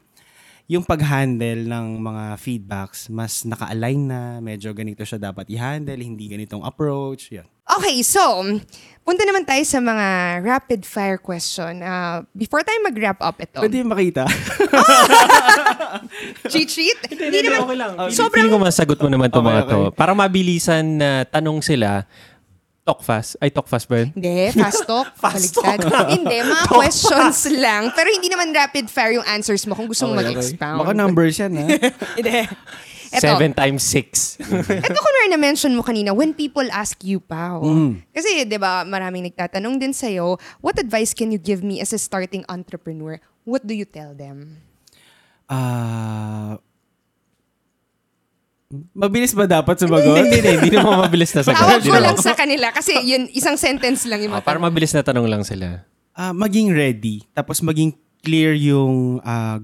yung pag-handle ng mga feedbacks, mas naka-align na, medyo ganito siya dapat i-handle, hindi ganitong approach. Yan. Okay, so, punta naman tayo sa mga rapid-fire question. Before tayo mag-wrap up ito. Pwede yung makita. Cheat? Hindi naman. Okay lang. Sobrang... Hindi ko masagot mo naman ito mga to. Para mabilisan na tanong sila, talk fast. Ay, talk fast ba yun? Hindi, fast talk. Fast talk. Hindi, mga talk questions fast lang. Pero hindi naman rapid fire yung answers mo kung gusto mong mag-expound. Baka numbers yan, ha? Hindi. 7 times 6. Ito ko na na-mention mo kanina, when people ask you, Pao. Mm. Kasi, di ba, maraming nagtatanong din sa'yo, what advice can you give me as a starting entrepreneur? What do you tell them? Mabilis ba dapat sumagot? Hindi naman mabilis na sagot. Tawag ko lang sa kanila kasi yun, isang sentence lang yung para mabilis na tanong lang sila. Maging ready. Tapos maging clear yung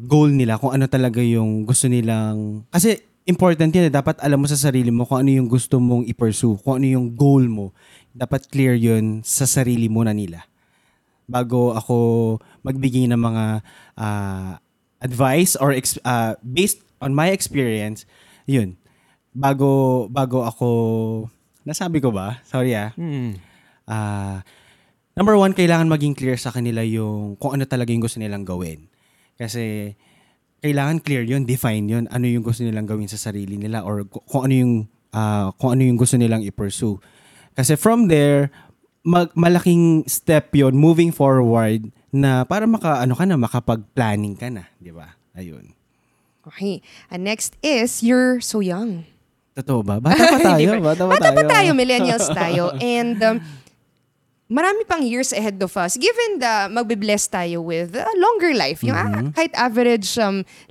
goal nila kung ano talaga yung gusto nilang... Kasi important yun. Dapat alam mo sa sarili mo kung ano yung gusto mong i-pursue. Kung ano yung goal mo. Dapat clear yun sa sarili mo na nila. Bago ako magbigay ng mga advice or based on my experience, yun. Bago ako, nasabi ko ba? Sorry ah. Number one, kailangan maging clear sa kanila yung kung ano talaga yung gusto nilang gawin. Kasi kailangan clear yun, define yun, ano yung gusto nilang gawin sa sarili nila or kung ano yung gusto nilang i-pursue. Kasi from there, malaking step yun moving forward na para makapag-planning ka na. Di ba? Ayun. Okay. And next is, you're so young. Totoo ba? Bata pa tayo. Millennials tayo. And marami pang years ahead of us. Given the magbe-bless tayo with a longer life. Yung kahit average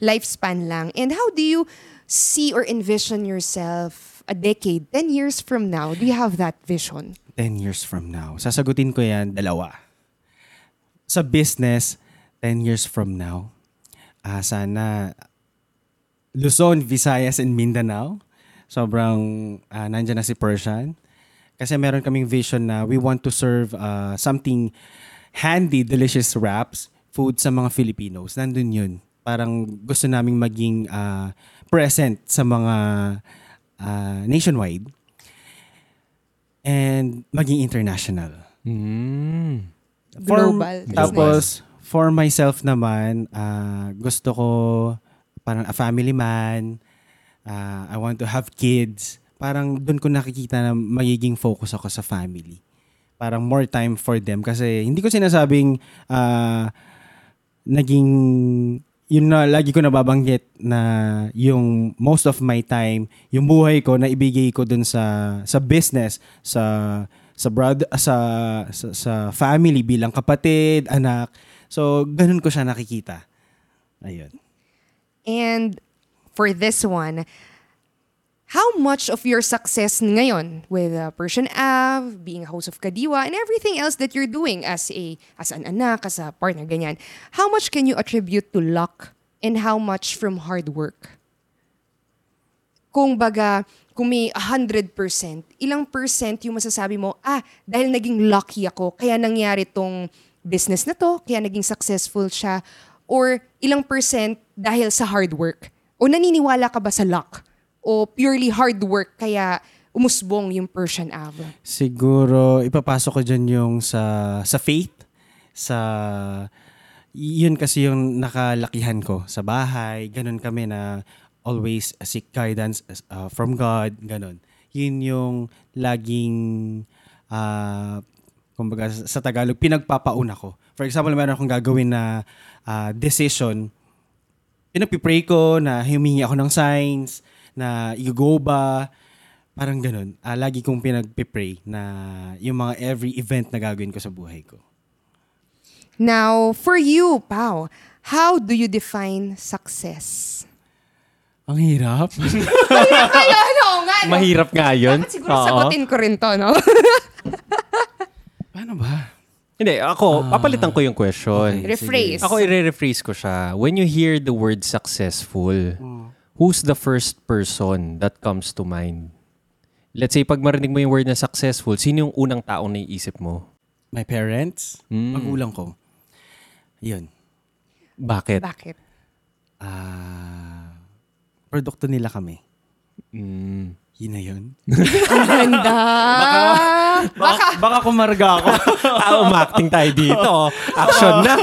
lifespan lang. And how do you see or envision yourself a decade, 10 years from now? Do you have that vision? 10 years from now. Sasagutin ko yan, 2. Sa business, 10 years from now, sana Luzon, Visayas, and Mindanao. Sobrang nandyan na si Persian. Kasi meron kaming vision na we want to serve something handy, delicious wraps, food sa mga Filipinos. Nandun yun. Parang gusto naming maging present sa mga nationwide. And maging international. Global. Tapos, for myself naman, gusto ko... Parang a family man, I want to have kids. Parang doon ko nakikita na magiging focus ako sa family. Parang more time for them. Kasi hindi ko sinasabing naging, yun na lagi ko nababanggit na yung most of my time, yung buhay ko na ibigay ko doon sa business, sa family bilang kapatid, anak. So, ganun ko siya nakikita. Ayun. And for this one, how much of your success ngayon with Persian Ave, being a host of Kadiwa, and everything else that you're doing as an anak, as a partner, ganyan, how much can you attribute to luck and how much from hard work? Kung baga, kung may 100%, ilang percent yung masasabi mo, dahil naging lucky ako, kaya nangyari tong business na to, kaya naging successful siya, or ilang percent dahil sa hard work? O naniniwala ka ba sa luck? O purely hard work kaya umusbong yung Persian Ave? Siguro, ipapasok ko dyan yung sa faith. Yun kasi yung nakalakihan ko sa bahay. Ganun kami na always seek guidance from God. Ganun. Yun yung laging, kumbaga sa Tagalog, pinagpapauna ko. For example, meron akong gagawin na decision, pinagpipray ko na humingi ako ng signs, na i-go ba, parang ganun. Lagi kong pinagpipray na yung mga every event na gagawin ko sa buhay ko. Now, for you, Pao, How do you define success? Ang hirap. Mahirap kaya, no? Nga, no? Mahirap nga yun. Dapat siguro sagutin ko rin to, no? Paano ba? Hindi, ako, papalitan ko yung question. Okay, rephrase. Sige. Ako, i-rephrase ko siya. When you hear the word successful, who's the first person that comes to mind? Let's say, pag marinig mo yung word na successful, sino yung unang taong naiisip mo? My parents? Magulang ko. Yun. Bakit? Bakit? Produkto nila kami. Yun na yun. Ang ganda! Baka kumarga ako. Umacting tayo dito. Action na.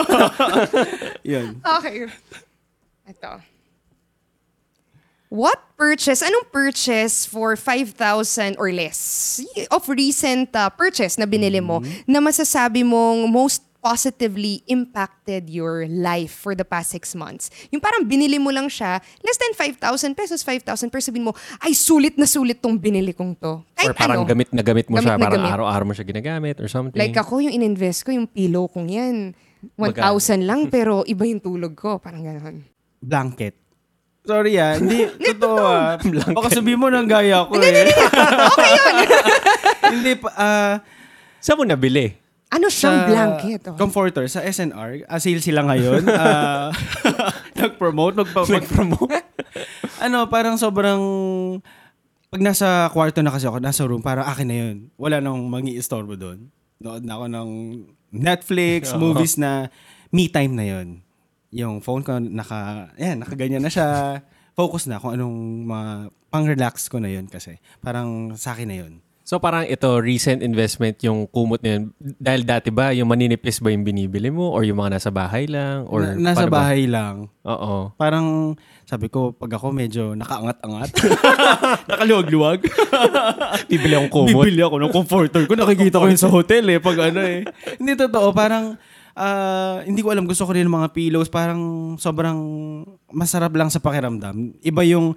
Yun. Okay. Ito. What purchase? Anong purchase for 5,000 or less of recent purchase na binili mo na masasabi mong most positively impacted your life for the past 6 months? Yung parang binili mo lang siya, less than 5,000 pesos, 5,000, pero sabihin mo, ay, sulit na sulit tong binili kong to. Kahit or parang ano, gamit na gamit mo gamit siya, na parang gamit. Araw-araw mo siya ginagamit or something. Like ako, yung ininvest ko, yung pillow kong yan, 1,000 lang, pero iba yung tulog ko. Parang gano'n. Blanket. Sorry hindi totoo Baka sabihin mo nang gaya ko eh. Okay yun. Hindi pa, saan mo nabili? Ano siyang blanket? Oh? Comforter. Sa SNR. Sale sila ngayon. Nag-promote. Nag-promote? Ano, parang sobrang... Pag nasa kwarto na kasi ako, nasa room, parang akin na yun. Wala nang mangi-istorbo doon. Nood na ako ng Netflix, movies na me time na yun. Yung phone ko, nakaganyan na siya. Focus na kung anong pang-relax ko na yun kasi. Parang sa akin na yun. So parang ito, recent investment yung kumot na yun. Dahil dati ba, yung maninipis ba yung binibili mo? Or yung mga nasa bahay lang? Or nasa bahay ba? Lang. Oo. Parang sabi ko, pag ako medyo nakaangat-angat. Nakaluwag-luwag. Bibili akong kumot. Bibili ako ng comforter ko. Nakikita ko yun sa hotel eh. Pag ano eh. Hindi totoo. Parang hindi ko alam. Gusto ko rin yung mga pillows. Parang sobrang masarap lang sa pakiramdam. Iba yung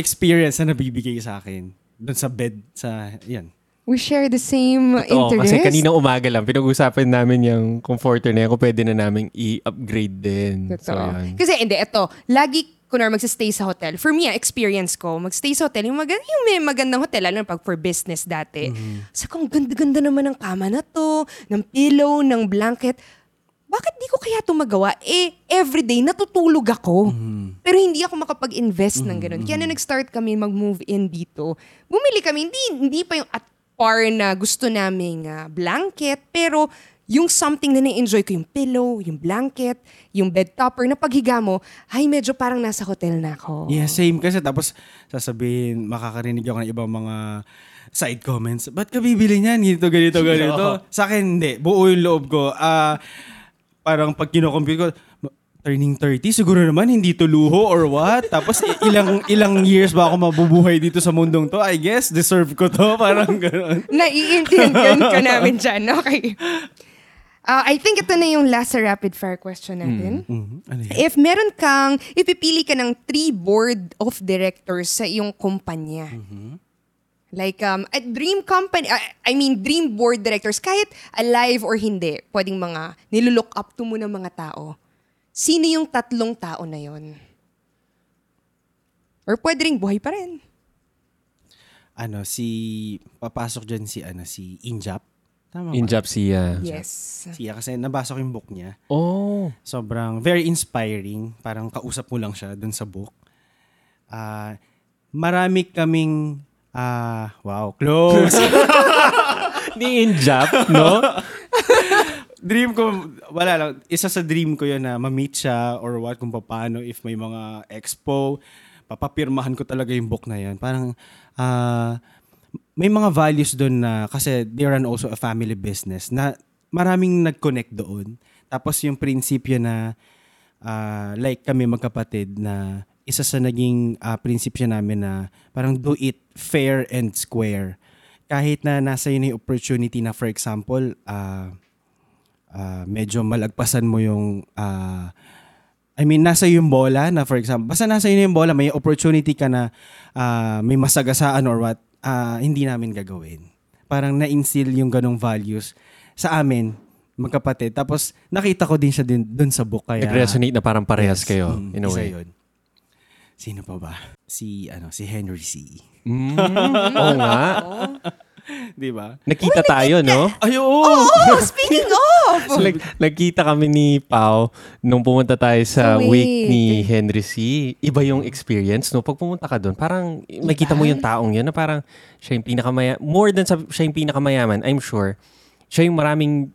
experience na nabibigay sa akin. Doon sa bed, sa yan. We share the same interest. Kasi kanina umaga lang, pinag-usapan namin yung comforter na yan kung pwede na namin i-upgrade din. So, kasi hindi, ito, lagi kunwari magsistay sa hotel. For me, experience ko, magstay sa hotel, yung may magandang hotel, lalo na pag for business dati. So, kung ganda-ganda naman ng kama na to, ng pillow, ng blanket, bakit di ko kaya ito magawa? Eh, everyday, natutulog ako. Pero hindi ako makapag-invest ng ganun. Kaya nung nag-start kami mag-move in dito, bumili kami, hindi pa yung at par na gusto naming blanket, pero yung something na na-enjoy ko, yung pillow, yung blanket, yung bed topper, na paghiga mo, ay medyo parang nasa hotel na ako. Yeah, same kasi. Tapos sasabihin, makakarinig ako ng ibang mga side comments. Ba't ka bibili niyan? Ganito, ganito, ganito. Sa akin, hindi. Buo yung loob ko. Parang pag kinocompute ko, turning 30, siguro naman hindi to luho or what? Tapos ilang years ba ako mabubuhay dito sa mundong to? I guess, deserve ko to. Parang gano'n. Naiintindihan ka namin dyan. Okay. I think ito na yung last rapid fire question natin. Ano yun? If pipili ka ng 3 board of directors sa iyong kumpanya, like a dream company, dream board directors, kahit alive or hindi, pwedeng mga nilulook up to mo ng mga tao. Sino yung 3 tao na yon? Or pwede ring buhay pa rin. Papasok dyan si Injap. Tama ba? Injap siya. Yes. Siya kasi nabasa ko yung book niya. Oh. Sobrang, very inspiring. Parang kausap mo lang siya dun sa book. Marami kaming wow, close. Ni Injap, no? Dream ko, wala lang. Isa sa dream ko yun na ma-meet siya or what, kung paano, if may mga expo, papapirmahan ko talaga yung book na yun. Parang, may mga values doon na, kasi they run also a family business, na maraming nag-connect doon. Tapos yung prinsipyo na, like kami magkapatid na, isa sa naging prinsipyo namin na parang do it fair and square. Kahit na nasa yun yung opportunity na, for example, medyo malagpasan mo yung, nasa yung bola na, for example, basta nasa yun yung bola, may opportunity ka na may masagasaan or what, hindi namin gagawin. Parang na-instill yung ganong values sa amin magkapatid. Tapos nakita ko din siya din doon sa book. Kaya nag-resonate na parang parehas kayo in a way. Yun. Sino pa ba? Si Henry Sy. Oo nga. Diba? Nakita tayo, no? Ay, oo! Oo, speaking of! So, nagkita kami ni Pao nung pumunta tayo sa wake ni Henry Sy. Iba yung experience, no? Pag pumunta ka doon, parang nakita mo yung taong yun na parang siya yung pinakamayaman. More than siya yung pinakamayaman, I'm sure, siya yung maraming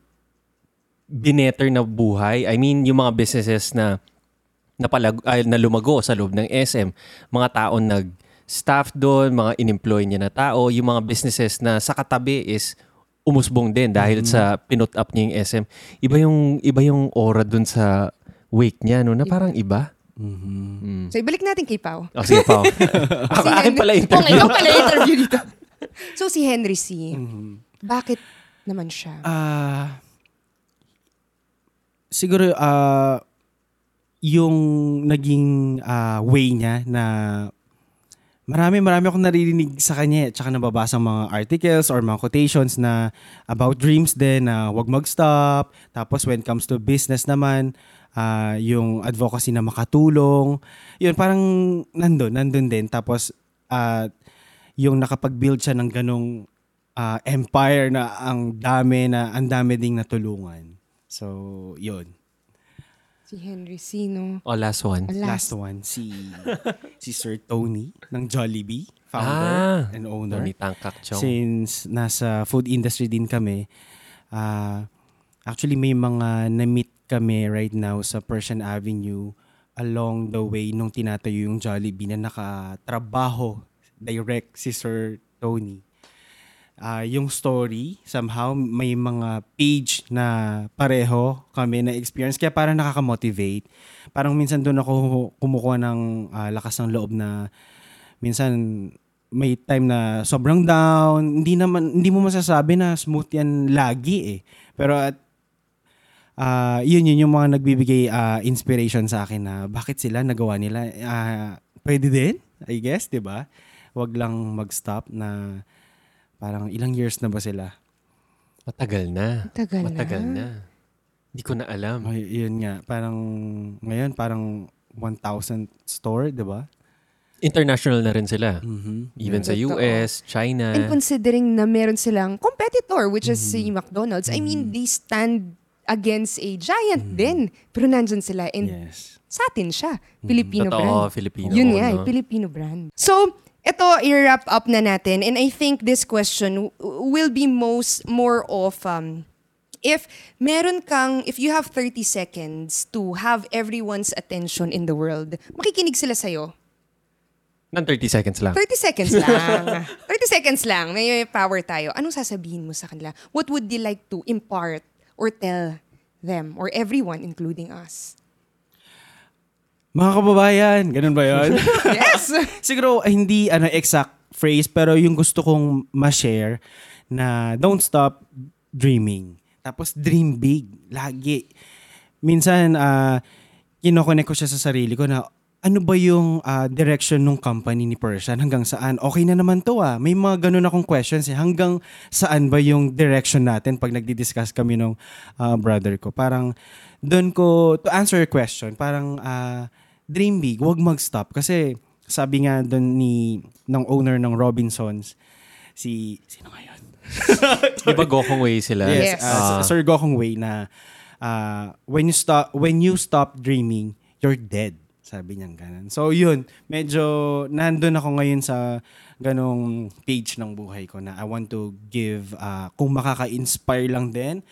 bineter na buhay. I mean, yung mga businesses na lumago sa loob ng SM. Mga taong nag-staff doon, mga in-employ niya na tao, yung mga businesses na sa katabi is umusbong din dahil sa pinot up niya yung SM. Iba yung aura doon sa wake niya, no? Na parang iba. Mm-hmm. So, ibalik natin kay Pao. Oh, sige, Pao. Akin pala interview. Ikaw pala interview dito. So, si Henry Sy, bakit naman siya? Siguro, yung naging way niya na marami akong naririnig sa kanya at saka nababasa mga articles or mga quotations na about dreams din na huwag mag-stop. Tapos when it comes to business naman, yung advocacy na makatulong. Yun, parang nandun din. Tapos yung nakapag-build siya ng ganong empire na ang dami ding natulungan. So, yun. Si Henry Sy, no? Oh, last one. Last one. Si Sir Tony ng Jollibee, founder and owner. Tony Tan Caktiong. Since nasa food industry din kami, actually may mga na-meet kami right now sa Persian Avenue along the way nung tinatayo yung Jollibee na nakatrabaho direct si Sir Tony. Yung story, somehow, may mga page na pareho kami na experience. Kaya parang nakaka-motivate. Parang minsan doon ako kumukuha ng lakas ng loob na minsan may time na sobrang down. Hindi mo masasabi na smooth yan lagi eh. Pero yun yung mga nagbibigay inspiration sa akin na bakit sila nagawa nila. Pwede din, I guess, diba? Huwag lang mag-stop na... Parang ilang years na ba sila? Matagal na. Hindi ko na alam. Ay, yun nga. Parang ngayon, parang 1,000 store, di ba? International na rin sila. Mm-hmm. Even sa US, China. And considering na meron silang competitor, which is si McDonald's, I mean, they stand against a giant din. Pero nandyan sila. And sa atin siya. Filipino brand. Oo, Filipino. Yun nga, no? Filipino brand. So, ito, i-wrap up na natin. And I think this question will be more of, if you have 30 seconds to have everyone's attention in the world, makikinig sila sa'yo. Nang 30 seconds lang. 30 seconds lang. 30 seconds lang. May power tayo. Anong sasabihin mo sa kanila? What would they like to impart or tell them or everyone, including us? Mga kababayan, ganun ba yun? Yes! Siguro, hindi exact phrase, pero yung gusto kong ma-share na don't stop dreaming. Tapos dream big, lagi. Minsan, kinoconnect ko siya sa sarili ko na ano ba yung direction ng company ni Persian? Hanggang saan? Okay na naman to May mga ganun akong questions eh. Hanggang saan ba yung direction natin pag nagdi-discuss kami ng brother ko? Parang doon ko, to answer your question, parang dream big, huwag mag-stop. Kasi sabi nga doon ng owner ng Robinsons, sino nga yun? Diba Gokongwei sila? Yes. Sir Gokongwei na when you stop dreaming, you're dead. Sabi niyang ganun. So yun, medyo nandun ako ngayon sa ganong page ng buhay ko na I want to give, kung makaka-inspire lang din,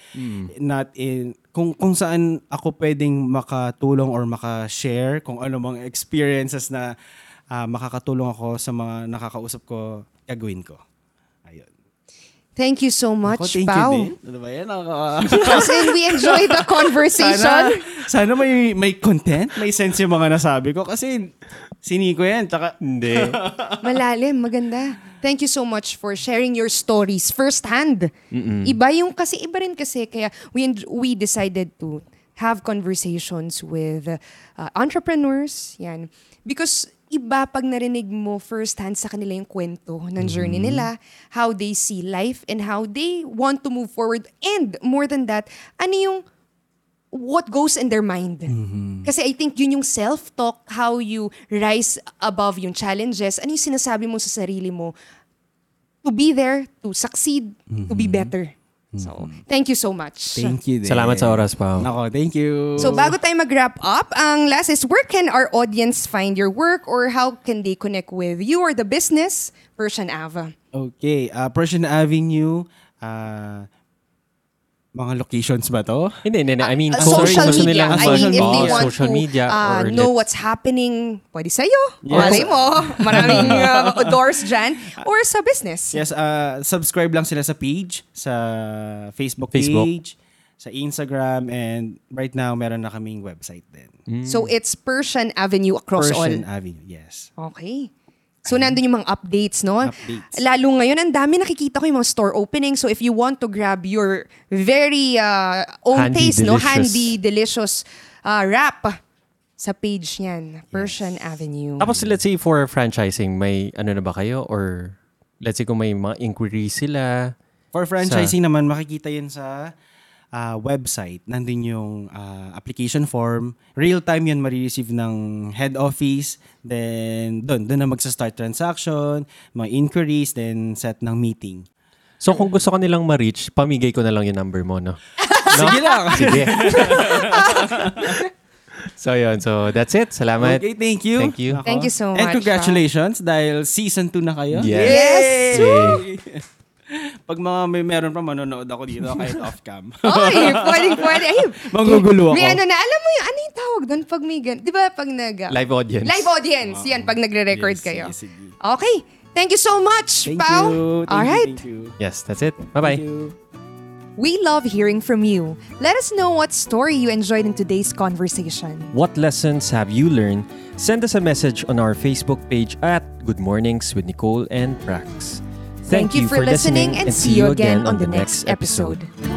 kung saan ako pwedeng makatulong or makashare, kung ano mga experiences na makakatulong ako sa mga nakakausap ko, gagawin ko. Ayun. Thank you so much, Pao. Ano ba yan? We enjoyed the conversation. Sana may content, may sense yung mga nasabi ko. Kasi siniko yan. Hindi. Malalim, maganda. Thank you so much for sharing your stories firsthand. Iba rin kasi. Kaya we decided to have conversations with entrepreneurs. Yan. Because iba pag narinig mo first hand sa kanila yung kwento ng journey nila, how they see life and how they want to move forward. And more than that, ano yung what goes in their mind. Mm-hmm. Kasi I think yun yung self-talk, how you rise above yung challenges, ano yung sinasabi mo sa sarili mo to be there, to succeed, to be better. So, thank you so much. Thank you din. Salamat sa oras, Pao. Nako, thank you. So, bago tayo mag-wrap up, ang last is, where can our audience find your work or how can they connect with you or the business, Persian Ava? Okay, Persian Avenue, mga locations ba to? Hindi. I mean, social media. If they want to know what's happening, pwede sa'yo. Malay mo. Maraming doors dyan. Or sa business. Yes. Subscribe lang sila sa page, sa Facebook page, sa Instagram, and right now, meron na kaming website din. So, it's Persian Avenue across all? Persian Avenue, yes. Okay. So, nandun yung mga updates, no? Updates. Lalo ngayon, ang dami nakikita ko yung mga store opening. So, if you want to grab your very own handy, taste, delicious. No? Handy, delicious wrap sa page niyan. Persian Avenue. Tapos, let's say for franchising, may ano na ba kayo? Or let's say kung may mga inquiries sila. For franchising naman, makikita yan sa website. Nandun yung application form. Real-time yun marireceive ng head office. Then, doon na magsa-start transaction, mga inquiries, then set ng meeting. So, kung gusto ka nilang ma-reach, pamigay ko na lang yung number mo, no? Sige lang! Sige. So, yun. So, that's it. Salamat. Okay, thank you. Thank you. Ako. Thank you so much. And congratulations dahil season 2 na kayo. Yes! Yay! Pag mga meron pa, manonood ako dito kahit off-cam. Oy, pwede. Ay, magugulo ako. May ano na, alam mo yun, ano yung tawag doon pag may ganun? Di ba pag live audience. Live audience. Yan, pag nagre-record kayo. Sige. Okay. Thank you so much, Pao. Thank you. Yes, that's it. Bye-bye. We love hearing from you. Let us know what story you enjoyed in today's conversation. What lessons have you learned? Send us a message on our Facebook page at Good Mornings with Nicole and Prax. Thank you for listening and see you again on the next episode.